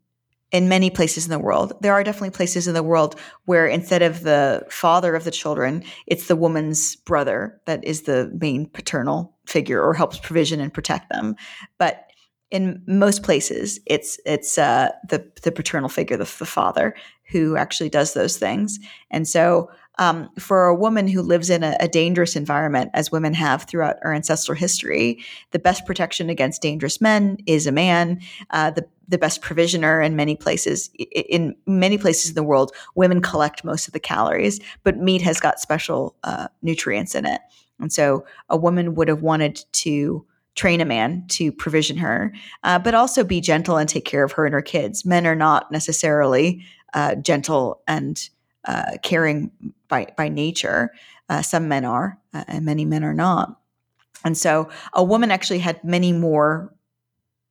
in many places in the world, there are definitely places in the world where instead of the father of the children, it's the woman's brother that is the main paternal figure or helps provision and protect them. But in most places, it's it's uh, the, the paternal figure, the, the father, who actually does those things. And so um, for a woman who lives in a, a dangerous environment, as women have throughout our ancestral history, the best protection against dangerous men is a man. Uh, the the best provisioner in many places, in many places in the world, women collect most of the calories, but meat has got special uh, nutrients in it. And so a woman would have wanted to train a man to provision her, uh, but also be gentle and take care of her and her kids. Men are not necessarily uh, gentle and uh, caring by, by nature. Uh, some men are, uh, and many men are not. And so a woman actually had many more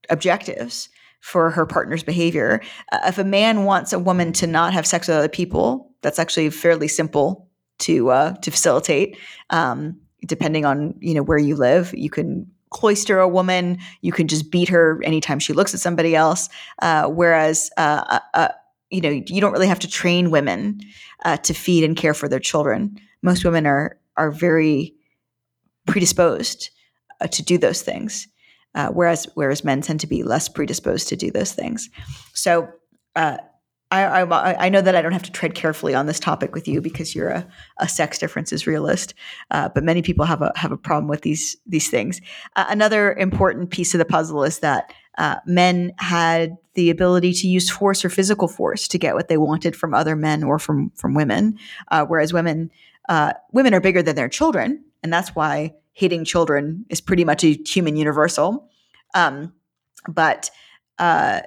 objectives for her partner's behavior. Uh, if a man wants a woman to not have sex with other people, that's actually fairly simple to uh, to facilitate. Um, depending on, you know, where you live, you can cloister a woman, you can just beat her anytime she looks at somebody else. Uh, whereas, uh, uh, you know, you don't really have to train women uh, to feed and care for their children. Most women are are very predisposed uh, to do those things, uh, whereas whereas men tend to be less predisposed to do those things. So uh, I, I I know that I don't have to tread carefully on this topic with you because you're a, a sex differences realist, uh, but many people have a have a problem with these these things. Uh, another important piece of the puzzle is that uh, men had the ability to use force or physical force to get what they wanted from other men or from from women, uh, whereas women uh, women are bigger than their children, and that's why hitting children is pretty much a human universal. Um, but uh,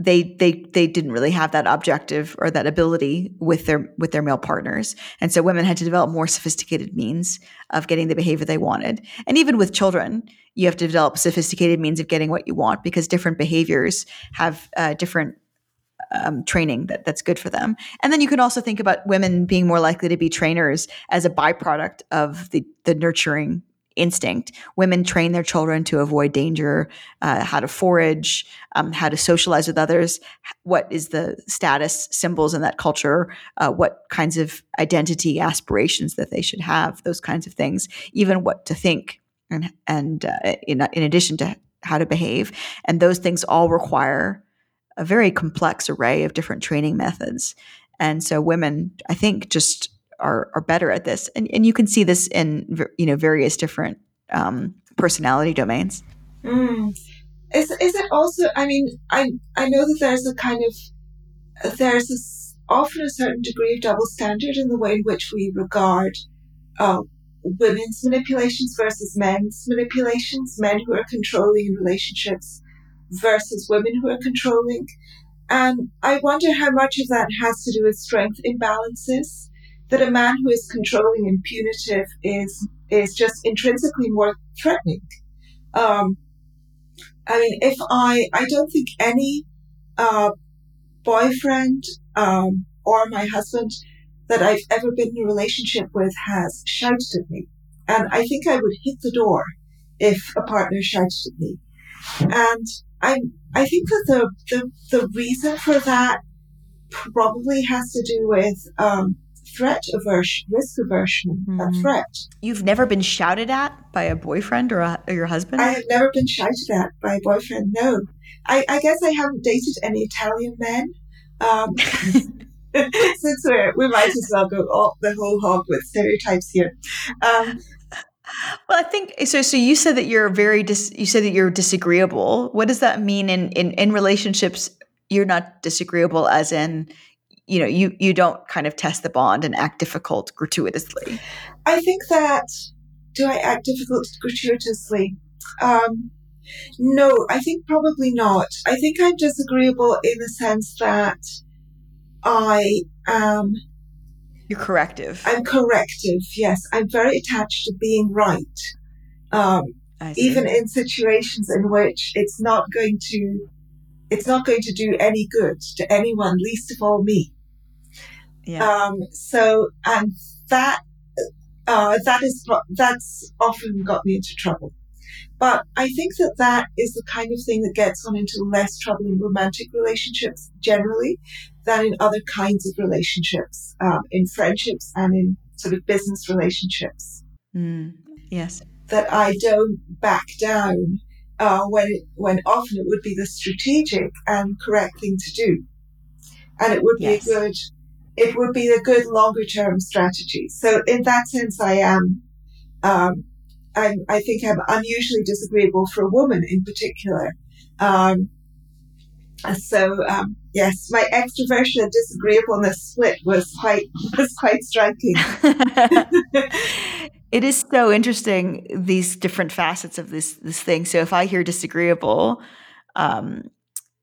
They they they didn't really have that objective or that ability with their with their male partners, and so women had to develop more sophisticated means of getting the behavior they wanted. And even with children, you have to develop sophisticated means of getting what you want because different behaviors have uh, different um, training that, that's good for them. And then you can also think about women being more likely to be trainers as a byproduct of the the nurturing instinct. Women train their children to avoid danger, uh, how to forage, um, how to socialize with others, what is the status symbols in that culture, uh, what kinds of identity aspirations that they should have, those kinds of things, even what to think and, and uh, in, in addition to how to behave. And those things all require a very complex array of different training methods. And so women, I think, just Are, are better at this, and and you can see this in, you know, various different um, personality domains. Mm. Is is it also? I mean, I I know that there's a kind of there's a, often a certain degree of double standard in the way in which we regard uh, women's manipulations versus men's manipulations. Men who are controlling in relationships versus women who are controlling, and I wonder how much of that has to do with strength imbalances. That a man who is controlling and punitive is is just intrinsically more threatening. Um, I mean, if I I don't think any uh, boyfriend um, or my husband that I've ever been in a relationship with has shouted at me, and I think I would hit the door if a partner shouted at me. And I I think that the the, the reason for that probably has to do with Um, threat aversion, risk aversion, mm-hmm. a threat. You've never been shouted at by a boyfriend or, a, or your husband? I have never been shouted at by a boyfriend, no. I, I guess I haven't dated any Italian men. Um, since we're, we might as well go all, the whole hog with stereotypes here. Um, well, I think, so So you said that you're very, dis, you said that you're disagreeable. What does that mean in, in, in relationships? You're not disagreeable as in, you know, you, you don't kind of test the bond and act difficult gratuitously. I think that, do I act difficult gratuitously? Um, no, I think probably not. I think I'm disagreeable in the sense that I am... You're corrective. I'm corrective, yes. I'm very attached to being right. Um, even in situations in which it's not going to... It's not going to do any good to anyone, least of all me. Yeah. Um, so, and that, uh, that is, that's often got me into trouble. But I think that that is the kind of thing that gets one into less trouble in romantic relationships generally than in other kinds of relationships, um, in friendships and in sort of business relationships. Mm, yes. That I don't back down. Uh, when when often it would be the strategic and correct thing to do, and it would be yes. a good it would be a good longer term strategy. So in that sense, I am, um, I'm, I think I'm unusually disagreeable for a woman in particular. Um, so, um, yes, my extroversion and disagreeableness split was quite, was quite striking. It is so interesting, these different facets of this, this thing. So if I hear disagreeable, um,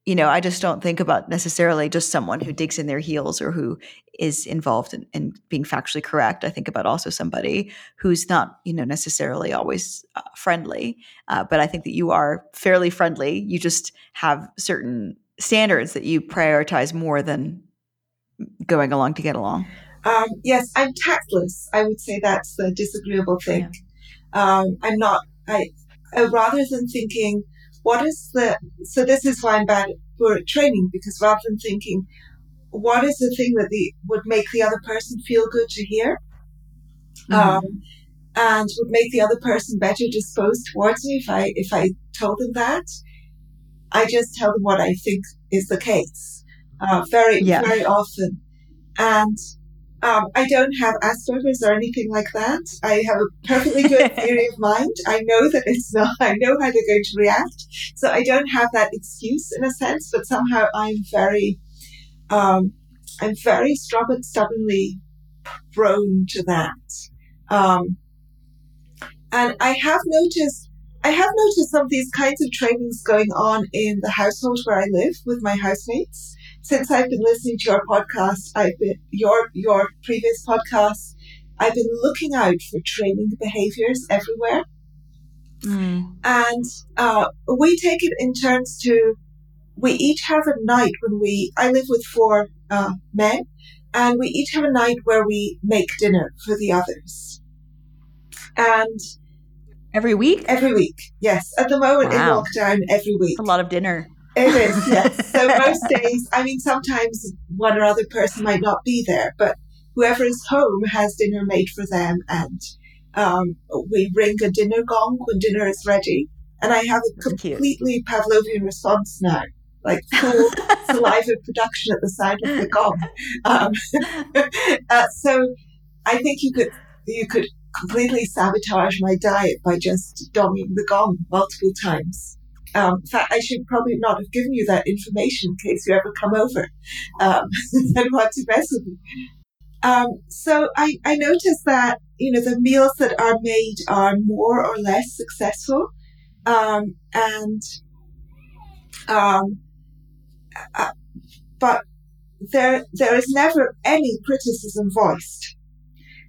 you know, I just don't think about necessarily just someone who digs in their heels or who is involved in, in being factually correct. I think about also somebody who's not, you know, necessarily always uh, friendly. Uh, but I think that you are fairly friendly. You just have certain standards that you prioritize more than going along to get along. Um, yes, I'm tactless. I would say that's the disagreeable thing. Yeah. Um, I'm not, I, uh, rather than thinking, what is the, so this is why I'm bad for training, because rather than thinking, what is the thing that the, would make the other person feel good to hear? Mm-hmm. Um, and would make the other person better disposed towards me if I, if I told them that. I just tell them what I think is the case, uh, very, yeah. very often. And, um, I don't have Asperger's or anything like that. I have a perfectly good theory of mind. I know that it's not, I know how they're going to react. So I don't have that excuse in a sense, but somehow I'm very, um, I'm very stubborn, stubbornly prone to that. Um, and I have noticed, I have noticed some of these kinds of trainings going on in the household where I live with my housemates. Since I've been listening to your podcast, I've been, your, your previous podcast, I've been looking out for training behaviors everywhere. Mm. And, uh, we take it in turns to, we each have a night when we, I live with four, uh, men, and we each have a night where we make dinner for the others. And, Every week? Every week, yes. At the moment, wow. In lockdown, every week. A lot of dinner. It is, yes. So most days, I mean, sometimes one or other person might not be there, but whoever is home has dinner made for them, and um, we ring a dinner gong when dinner is ready. And I have a completely Cute. Pavlovian response now, like full saliva production at the sound of the gong. Um, uh, so I think you could you could... completely sabotage my diet by just donging the gong multiple times. Um, in fact, I should probably not have given you that information in case you ever come over um, and want to mess with me. Um, so I, I noticed that, you know, the meals that are made are more or less successful. Um, and, um, uh, but there, there is never any criticism voiced.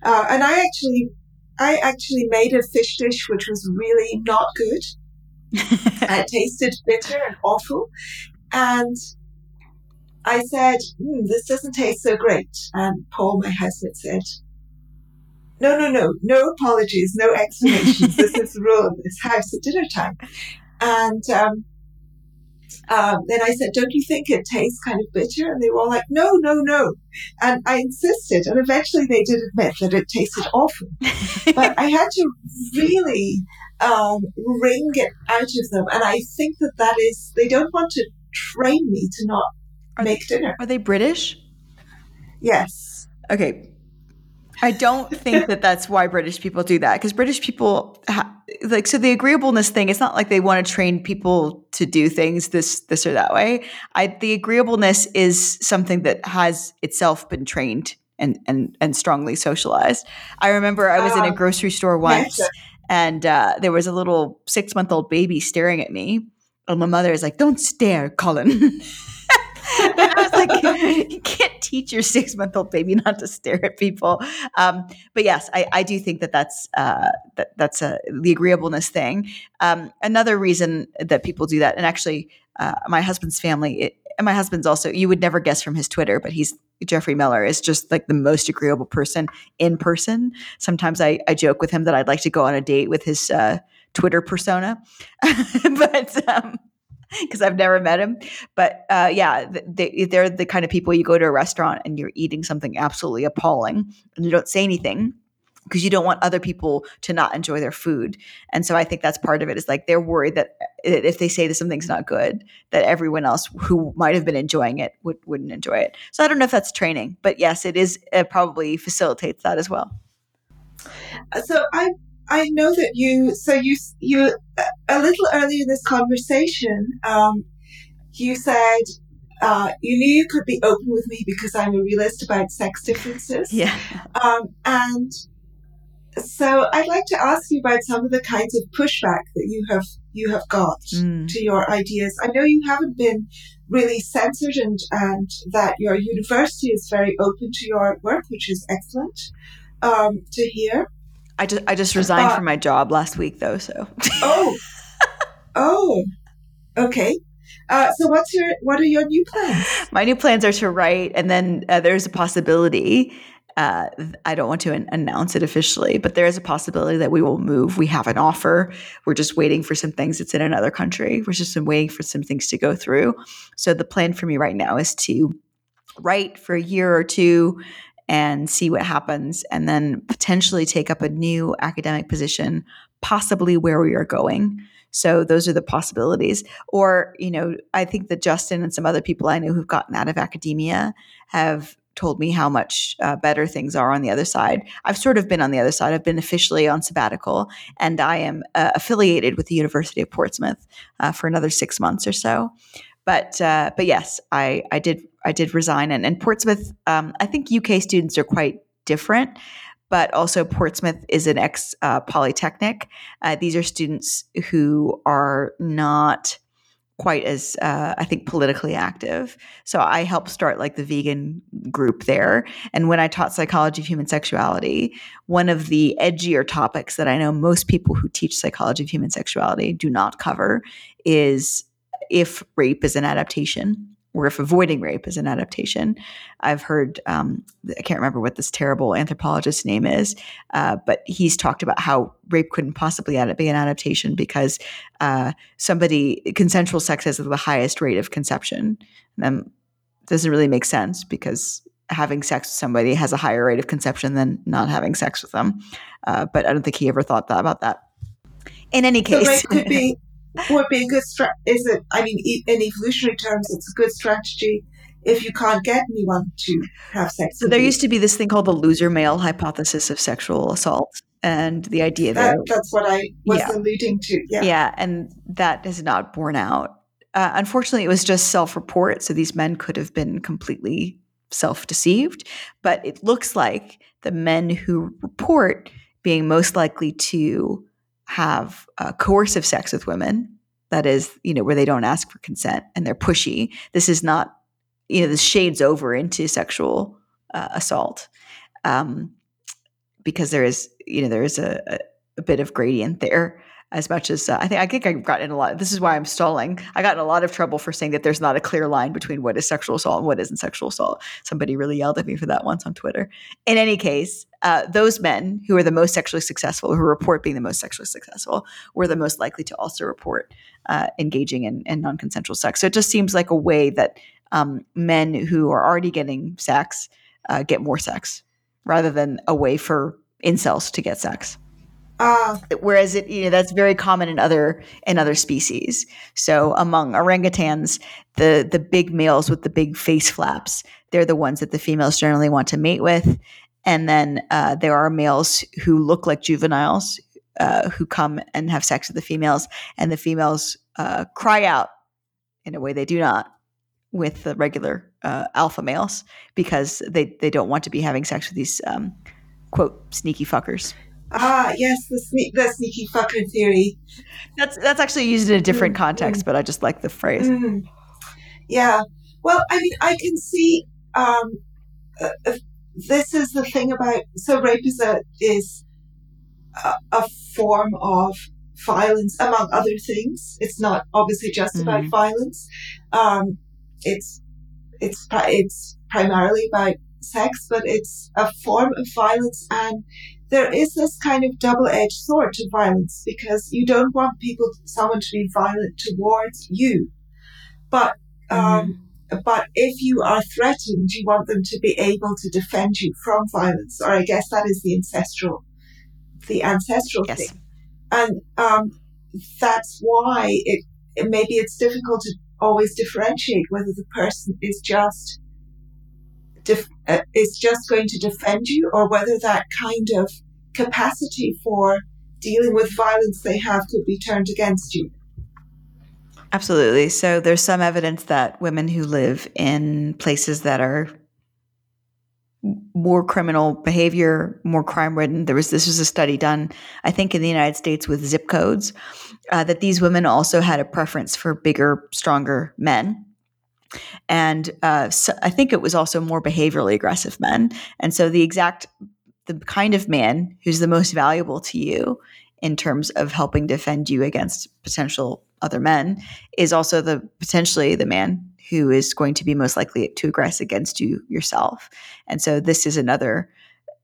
Uh, and I actually, I actually made a fish dish which was really not good. It tasted bitter and awful. And I said, mm, this doesn't taste so great. And Paul, my husband, said, no, no, no, no apologies, no explanations. This is the rule of this house at dinner time. And um, um, then I said, don't you think it tastes kind of bitter? And they were all like, no, no, no. And I insisted, and eventually they did admit that it tasted awful. But I had to really um, wring it out of them. And I think that that is, they don't want to train me to not are make they, dinner. Are they British? Yes. Okay. I don't think that that's why British people do that, because British people, ha- like, so the agreeableness thing, it's not like they want to train people to do things this, this or that way. I, the agreeableness is something that has itself been trained and, and, and strongly socialized. I remember I was um, in a grocery store once yes. and uh, there was a little six month old baby staring at me, and my mother is like, don't stare, Colin. And I was like, you can't teach your six-month-old baby not to stare at people. Um, but yes, I, I do think that that's uh, that, that's a, the agreeableness thing. Um, another reason that people do that, and actually uh, my husband's family, it, and my husband's also, you would never guess from his Twitter, but he's Jeffrey Miller is just like the most agreeable person in person. Sometimes I, I joke with him that I'd like to go on a date with his uh, Twitter persona. But um because I've never met him. But uh, yeah, they, they're the kind of people you go to a restaurant and you're eating something absolutely appalling and you don't say anything. because you don't want other people to not enjoy their food. And so I think that's part of it, is like they're worried that if they say that something's not good, that everyone else who might have been enjoying it would, wouldn't enjoy it. So I don't know if that's training, but yes, it is. It probably facilitates that as well. So I I know that you, so you, you a little earlier in this conversation, um, you said uh, you knew you could be open with me because I'm a realist about sex differences. Yeah. Um, and so I'd like to ask you about some of the kinds of pushback that you have, you have got mm. to your ideas. I know you haven't been really censored, and, and that your university is very open to your work, which is excellent um, to hear. I just I just resigned uh, from my job last week, though. So oh, oh, okay. Uh, so what's your what are your new plans? My new plans are to write, and then uh, there's a possibility. Uh, I don't want to an- announce it officially, but there is a possibility that we will move. We have an offer. We're just waiting for some things. It's in another country. We're just waiting for some things to go through. So the plan for me right now is to write for a year or two and see what happens, and then potentially take up a new academic position, possibly where we are going. So those are the possibilities. Or, you know, I think that Justin and some other people I know who've gotten out of academia have told me how much uh, better things are on the other side. I've sort of been on the other side. I've been officially on sabbatical, and I am uh, affiliated with the University of Portsmouth uh, for another six months or so. But uh, but yes, I, I did I did resign. And, and Portsmouth, um, I think U K students are quite different, but also Portsmouth is an ex-polytechnic. Uh, uh, these are students who are not quite as, uh, I think, politically active. So I helped start like the vegan group there. And when I taught psychology of human sexuality, one of the edgier topics that I know most people who teach psychology of human sexuality do not cover is if rape is an adaptation, or if avoiding rape is an adaptation. I've heard, um, I can't remember what this terrible anthropologist's name is, uh, but he's talked about how rape couldn't possibly be an adaptation because uh, somebody, consensual sex has the highest rate of conception. And that doesn't really make sense, because having sex with somebody has a higher rate of conception than not having sex with them. Uh, but I don't think he ever thought that about that. In any case. So rape could be- Would be a good stra- is it? I mean, e- in evolutionary terms, it's a good strategy if you can't get anyone to have sex. So there you. used to be this thing called the loser male hypothesis of sexual assault, and the idea that, that that's what I was yeah. alluding to. Yeah, yeah, and that has not borne out. Uh, unfortunately, it was just self-report, so these men could have been completely self-deceived. But it looks like the men who report being most likely to have uh, coercive sex with women, that is, you know, where they don't ask for consent and they're pushy. This is not, you know, this shades over into sexual uh, assault um, because there is, you know, there is a, a, a bit of gradient there. As much as uh, I think, I think I've gotten in a lot. This is why I'm stalling. I got in a lot of trouble for saying that there's not a clear line between what is sexual assault and what isn't sexual assault. Somebody really yelled at me for that once on Twitter. In any case, uh, those men who are the most sexually successful, who report being the most sexually successful, were the most likely to also report uh, engaging in, in non-consensual sex. So it just seems like a way that um, men who are already getting sex uh, get more sex, rather than a way for incels to get sex. Uh, Whereas it, you know, that's very common in other in other species. So among orangutans, the the big males with the big face flaps, they're the ones that the females generally want to mate with. And then uh, there are males who look like juveniles uh, who come and have sex with the females, and the females uh, cry out in a way they do not with the regular uh, alpha males, because they they don't want to be having sex with these um, quote sneaky fuckers. Ah, yes, the, sne- the sneaky fucker theory. That's that's actually used in a different mm, context, mm, but I just like the phrase. Mm. Yeah. Well, I mean, I can see um, uh, this is the thing about, so rape is a, is a, a form of violence, among other things. It's not obviously just mm-hmm. about violence. Um, it's it's it's primarily about sex, but it's a form of violence, and there is this kind of double-edged sword to violence, because you don't want people, someone to be violent towards you. But, um, mm-hmm. but if you are threatened, you want them to be able to defend you from violence, or I guess that is the ancestral the ancestral yes. thing. And um, that's why it, it maybe it's difficult to always differentiate whether the person is just def- uh, is just going to defend you, or whether that kind of capacity for dealing with violence they have could be turned against you. Absolutely. So there's some evidence that women who live in places that are more criminal behavior, more crime-ridden. There was this was a study done, I think, in the United States with zip codes, uh, that these women also had a preference for bigger, stronger men, and uh, so I think it was also more behaviorally aggressive men. And so the exact the kind of man who's the most valuable to you in terms of helping defend you against potential other men is also the potentially the man who is going to be most likely to aggress against you yourself. And so this is another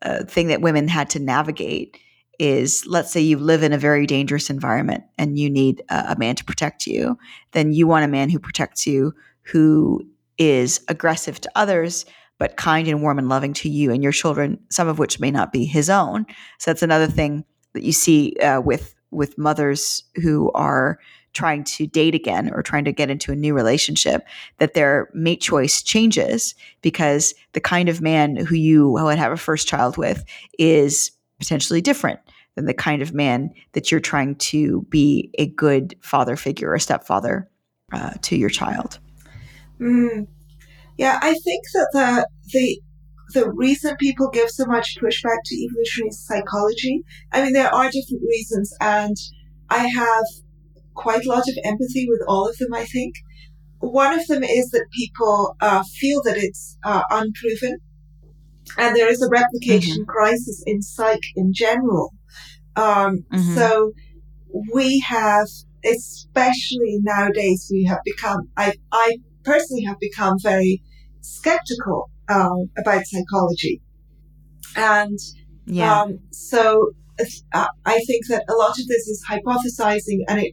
uh, thing that women had to navigate is, let's say you live in a very dangerous environment and you need a, a man to protect you. Then you want a man who protects you, who is aggressive to others, but kind and warm and loving to you and your children, some of which may not be his own. So that's another thing that you see uh, with with mothers who are trying to date again or trying to get into a new relationship, that their mate choice changes, because the kind of man who you would have a first child with is potentially different than the kind of man that you're trying to be a good father figure or stepfather uh, to your child. Mm. Yeah, I think that the, the the reason people give so much pushback to evolutionary psychology, I mean, there are different reasons, and I have quite a lot of empathy with all of them, I think. One of them is that people uh, feel that it's uh, unproven, and there is a replication mm-hmm. crisis in psych in general. Um, mm-hmm. So we have, especially nowadays, we have become, I, I personally have become very skeptical um, about psychology. And yeah. um, so uh, I think that a lot of this is hypothesizing, and it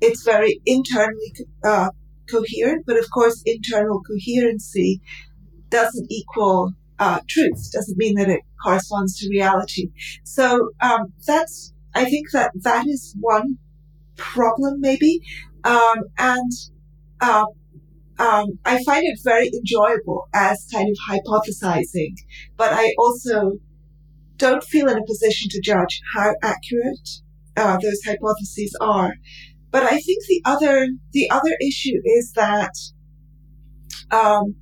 It's very internally uh, coherent, but of course, internal coherency doesn't equal uh, truth, doesn't mean that it corresponds to reality. So um, that's, I think that that is one problem, maybe. Um, and uh, um, I find it very enjoyable as kind of hypothesizing, but I also don't feel in a position to judge how accurate uh, those hypotheses are. But I think the other the other issue is that um,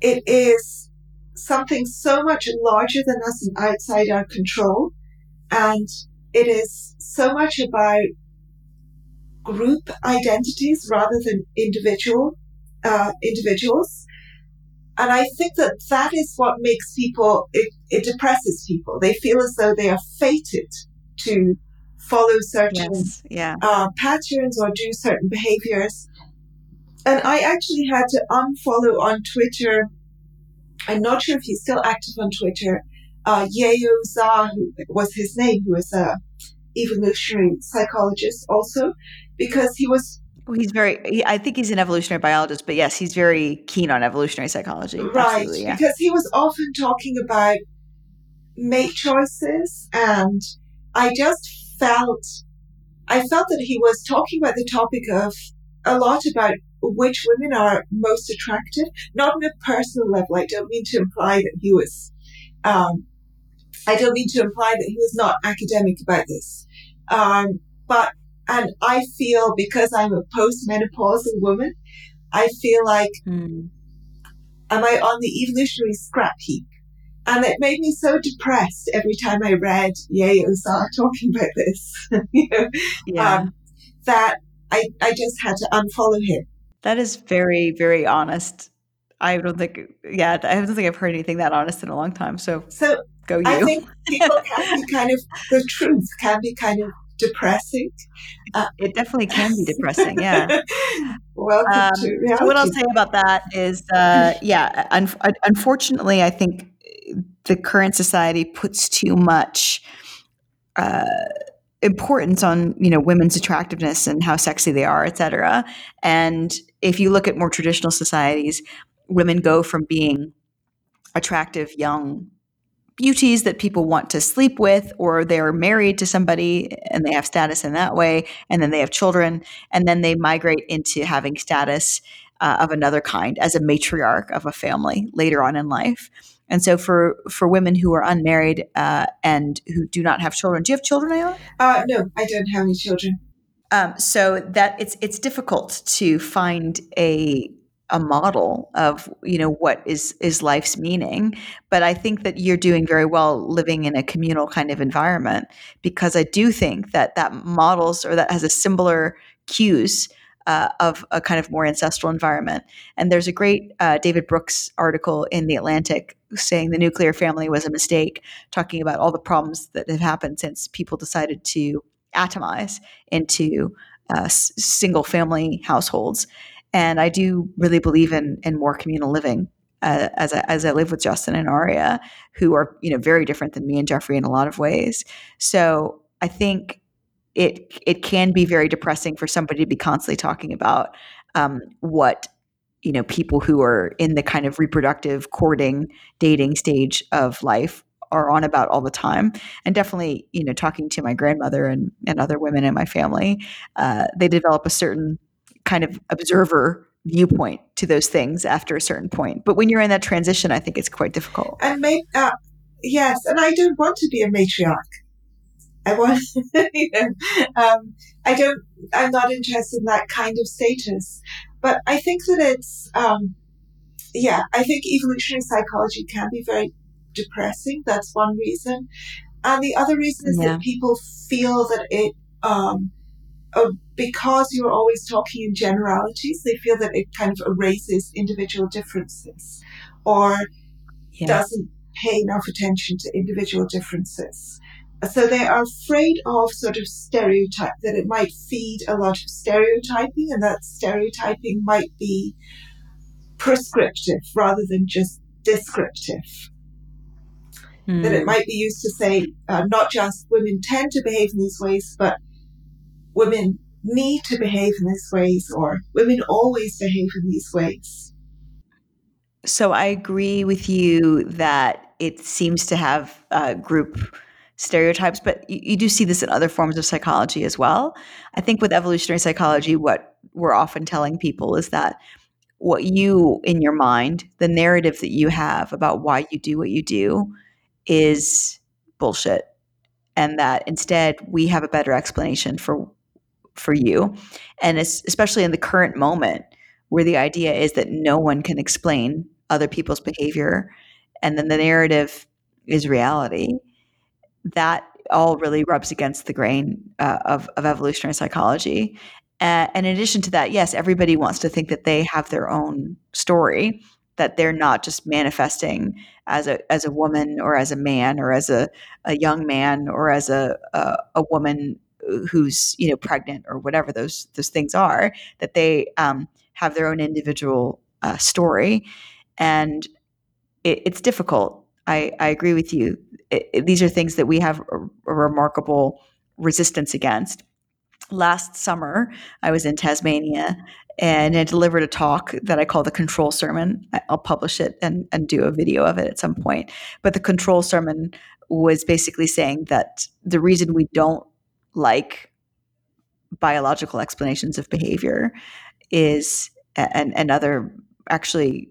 it is something so much larger than us and outside our control, and it is so much about group identities rather than individual uh, individuals. And I think that that is what makes people it, it depresses people. They feel as though they are fated to follow certain yes, yeah. uh, patterns or do certain behaviors. And I actually had to unfollow on Twitter. I'm not sure if he's still active on Twitter. Uh, Yeo Zah was his name, who is a evolutionary psychologist also, because he was... Well, he's very... He, I think he's an evolutionary biologist, but yes, he's very keen on evolutionary psychology. Right, yeah. Because he was often talking about mate choices, and I just felt, I felt that he was talking about the topic of a lot about which women are most attractive, not on a personal level. I don't mean to imply that he was, um, I don't mean to imply that he was not academic about this. Um, but, and I feel, because I'm a post-menopausal woman, I feel like, mm. am I on the evolutionary scrap heap? And it made me so depressed every time I read Yeo Zah talking about this, you know, yeah. um, that I, I just had to unfollow him. That is very, very honest. I don't think, yeah, I don't think I've heard anything that honest in a long time. So, so go you. I think people can be kind of, the truth can be kind of depressing. Uh, it definitely can be depressing, yeah. Welcome um, to reality. So what I'll say about that is, uh, yeah, un- unfortunately, I think the current society puts too much uh, importance on, you know, women's attractiveness and how sexy they are, et cetera. And if you look at more traditional societies, women go from being attractive young beauties that people want to sleep with, or they're married to somebody and they have status in that way, and then they have children, and then they migrate into having status uh, of another kind as a matriarch of a family later on in life. And so for, for women who are unmarried uh, and who do not have children, do you have children, Iona? Uh, no, I don't have any children. Um, so that it's it's difficult to find a a model of, you know, what is, is life's meaning. But I think that you're doing very well living in a communal kind of environment, because I do think that that models, or that has a similar cues uh, of a kind of more ancestral environment. And there's a great uh, David Brooks article in The Atlantic saying the nuclear family was a mistake, talking about all the problems that have happened since people decided to atomize into uh, s- single family households. And I do really believe in in more communal living uh, as I, as I live with Justin and Aria, who are, you know, very different than me and Jeffrey in a lot of ways. So I think it it can be very depressing for somebody to be constantly talking about um, what, you know, people who are in the kind of reproductive, courting, dating stage of life are on about all the time. And definitely, you know, talking to my grandmother and, and other women in my family, uh, they develop a certain kind of observer viewpoint to those things after a certain point. But when you're in that transition, I think it's quite difficult. And maybe, uh, yes, and I don't want to be a matriarch. I want, you know, um, I don't, I'm not interested in that kind of status. But I think that it's, um, yeah, I think evolutionary psychology can be very depressing. That's one reason. And the other reason is yeah. that people feel that it, um, because you're always talking in generalities, they feel that it kind of erases individual differences, or yes. doesn't pay enough attention to individual differences. So they are afraid of sort of stereotype, that it might feed a lot of stereotyping, and that stereotyping might be prescriptive rather than just descriptive. Mm. That it might be used to say, uh, not just women tend to behave in these ways, but women need to behave in these ways, or women always behave in these ways. So I agree with you that it seems to have uh, group stereotypes, but you, you do see this in other forms of psychology as well. I think with evolutionary psychology, what we're often telling people is that what you, in your mind, the narrative that you have about why you do what you do is bullshit. And that instead we have a better explanation for for you. And it's especially in the current moment, where the idea is that no one can explain other people's behavior, and then the narrative is reality, that all really rubs against the grain uh, of, of evolutionary psychology. Uh, and in addition to that, yes, everybody wants to think that they have their own story, that they're not just manifesting as a as a woman, or as a man, or as a, a young man, or as a, a a woman who's, you know, pregnant, or whatever those those things are, that they um, have their own individual uh, story. And it, it's difficult. I, I agree with you. It, it, these are things that we have a, a remarkable resistance against. Last summer, I was in Tasmania, and I delivered a talk that I call the control sermon. I'll publish it and, and do a video of it at some point. But the control sermon was basically saying that the reason we don't like biological explanations of behavior is, and, and other, actually,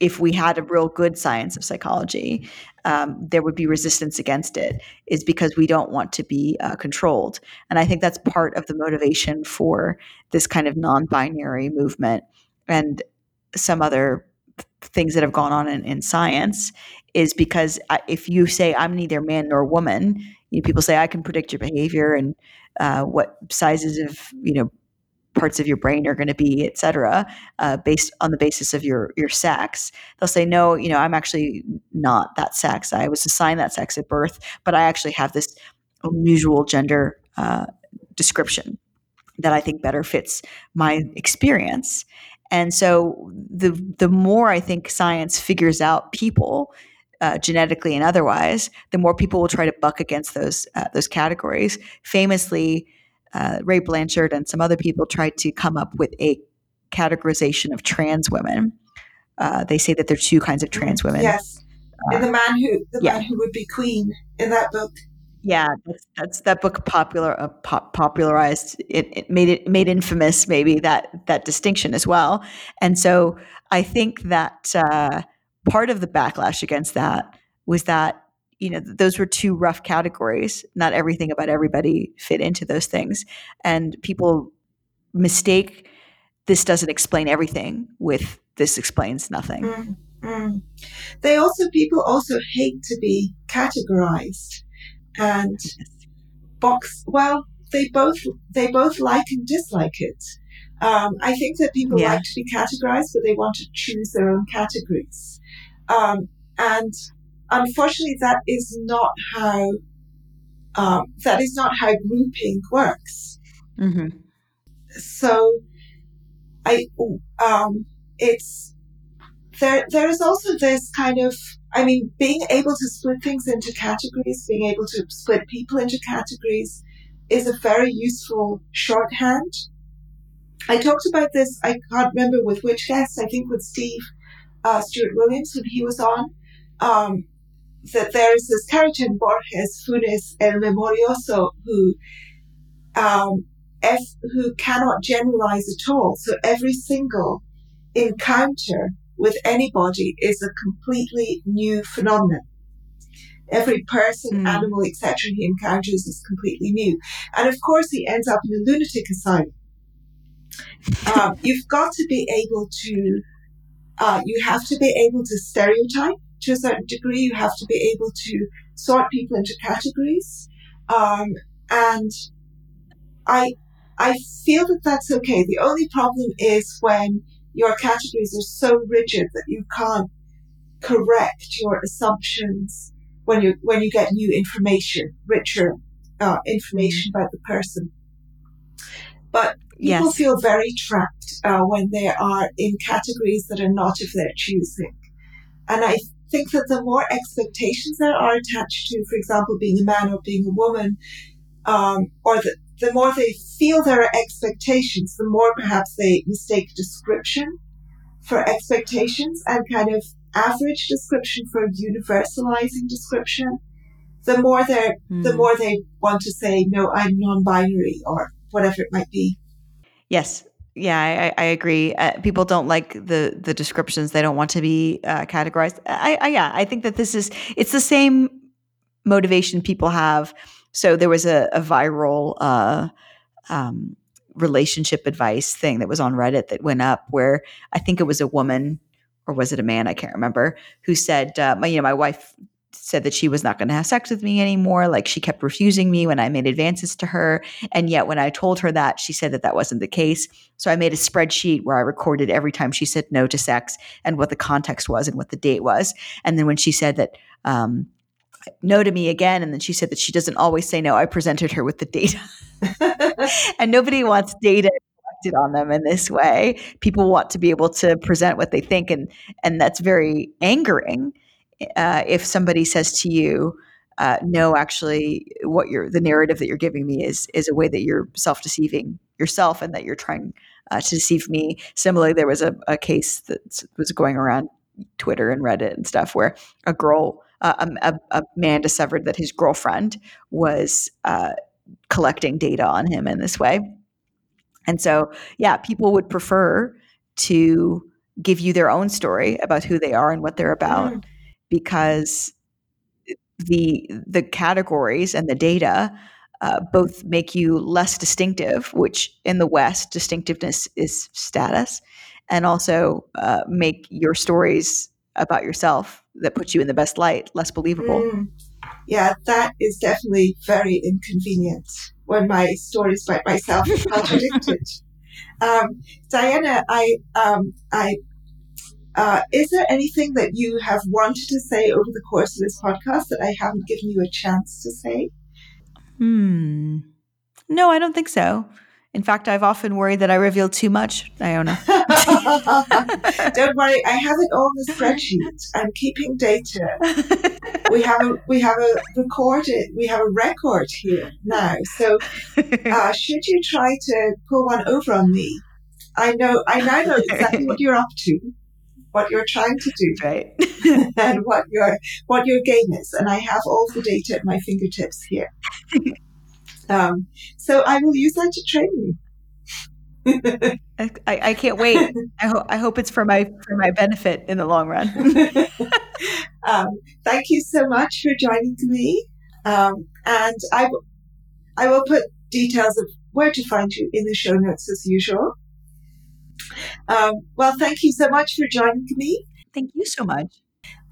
if we had a real good science of psychology, um, there would be resistance against it, is because we don't want to be uh, controlled. And I think that's part of the motivation for this kind of non-binary movement and some other things that have gone on in, in science, is because if you say, I'm neither man nor woman, you know, people say, I can predict your behavior and uh, what sizes of, you know, parts of your brain are going to be, et cetera, uh, based on the basis of your, your sex. They'll say, no, you know, I'm actually not that sex. I was assigned that sex at birth, but I actually have this unusual gender uh, description that I think better fits my experience. And so the, the more I think science figures out people, Uh, genetically and otherwise, the more people will try to buck against those uh, those categories. Famously, Uh, Ray Blanchard and some other people tried to come up with a categorization of trans women. Uh, they say that there are two kinds of trans women. Yes. uh, and the man who the yeah. man who would be queen in that book. Yeah, that's, that's that book popular uh, pop, popularized it, it made it made infamous maybe that that distinction as well. And so I think that uh, part of the backlash against that was that, you know, those were two rough categories. Not everything about everybody fit into those things, and people mistake this doesn't explain everything with this explains nothing. Mm, mm. They also people also hate to be categorized and box. Well, they both they both like and dislike it. Um, I think that people yeah. like to be categorized, but they want to choose their own categories, um, and. Unfortunately, that is not how um, that is not how grouping works. Mm-hmm. So, I um, it's there. There is also this kind of, I mean, being able to split things into categories, being able to split people into categories, is a very useful shorthand. I talked about this. I can't remember with which guest. I think with Steve uh, Stuart Williams when he was on. Um, that there is this character in Borges, Funes, El Memorioso, who um, F, who cannot generalize at all. So every single encounter with anybody is a completely new phenomenon. Every person, mm. animal, et cetera he encounters is completely new. And of course, he ends up in a lunatic asylum. um, you've got to be able to, uh, you have to be able to stereotype. To a certain degree, you have to be able to sort people into categories. Um, and I I feel that that's okay. The only problem is when your categories are so rigid that you can't correct your assumptions when you when you get new information, richer uh, information about the person. But people yes. feel very trapped uh, when they are in categories that are not of their choosing. And I think that the more expectations that are attached to, for example, being a man or being a woman, um, or the, the more they feel there are expectations, the more perhaps they mistake description for expectations and kind of average description for universalizing description. The more they're, mm. the more they want to say, no, I'm non-binary or whatever it might be. Yes. Yeah, I, I agree. Uh, people don't like the the descriptions. They don't want to be uh, categorized. I, I, yeah, I think that this is, it's the same motivation people have. So there was a, a viral uh, um, relationship advice thing that was on Reddit that went up where I think it was a woman or was it a man? I can't remember who said, uh, my, you know, my wife said that she was not going to have sex with me anymore. Like she kept refusing me when I made advances to her. And yet when I told her that, she said that that wasn't the case. So I made a spreadsheet where I recorded every time she said no to sex and what the context was and what the date was. And then when she said that um, no to me again, and then she said that she doesn't always say no, I presented her with the data. And nobody wants data collected on them in this way. People want to be able to present what they think. And, and that's very angering. Uh, if somebody says to you, uh, no, actually what you're, the narrative that you're giving me is, is a way that you're self-deceiving yourself and that you're trying uh, to deceive me. Similarly, there was a, a case that was going around Twitter and Reddit and stuff where a girl, uh, a, a man discovered that his girlfriend was uh, collecting data on him in this way. And so, yeah, people would prefer to give you their own story about who they are and what they're about. Mm. Because the the categories and the data uh, both make you less distinctive, which in the West, distinctiveness is status, and also uh, make your stories about yourself that put you in the best light less believable. Mm. Yeah, that is definitely very inconvenient when my stories about myself are contradicted. Um, Diana, I um, I. Uh, is there anything that you have wanted to say over the course of this podcast that I haven't given you a chance to say? Hmm. No, I don't think so. In fact, I've often worried that I revealed too much, Iona. Don't worry, I have it all in the spreadsheet. I'm keeping data. We have a we have a recorded we have a record here now. So, uh, should you try to pull one over on me? I know I now know exactly what you're up to. What you're trying to do. Right. and what your what your game is. And I have all the data at my fingertips here. Um, so I will use that to train you. I, I can't wait. I, ho- I hope it's for my for my benefit in the long run. um, thank you so much for joining me. Um, and I, w- I will put details of where to find you in the show notes as usual. Um, well, thank you so much for joining me. Thank you so much.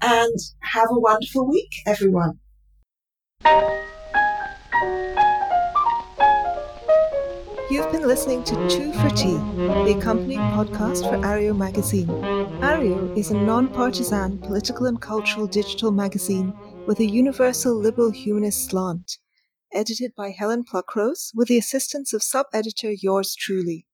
And have a wonderful week, everyone. You've been listening to Two for Tea, the accompanying podcast for Ario Magazine. Ario is a non-partisan political and cultural digital magazine with a universal liberal humanist slant, edited by Helen Pluckrose with the assistance of sub-editor yours truly.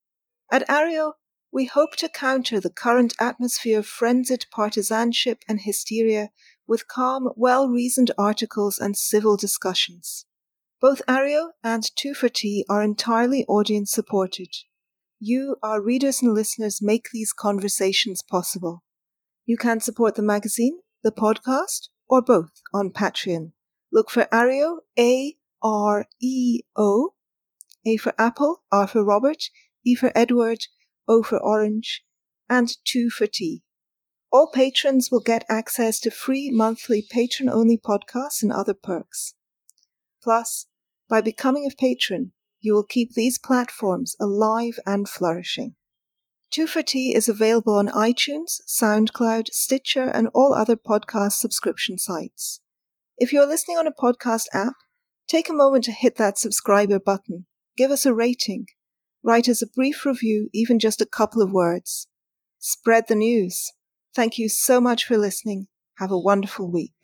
At Ario, we hope to counter the current atmosphere of frenzied partisanship and hysteria with calm, well-reasoned articles and civil discussions. Both Ario and Two for Tea are entirely audience-supported. You, our readers and listeners, make these conversations possible. You can support the magazine, the podcast, or both on Patreon. Look for Ario, A R E O, A for Apple, R for Robert, E for Edward, O for Orange, and Two for Tea. All patrons will get access to free monthly patron-only podcasts and other perks. Plus, by becoming a patron, you will keep these platforms alive and flourishing. Two for Tea is available on iTunes, SoundCloud, Stitcher, and all other podcast subscription sites. If you're listening on a podcast app, take a moment to hit that subscriber button, give us a rating, write us a brief review, even just a couple of words. Spread the news. Thank you so much for listening. Have a wonderful week.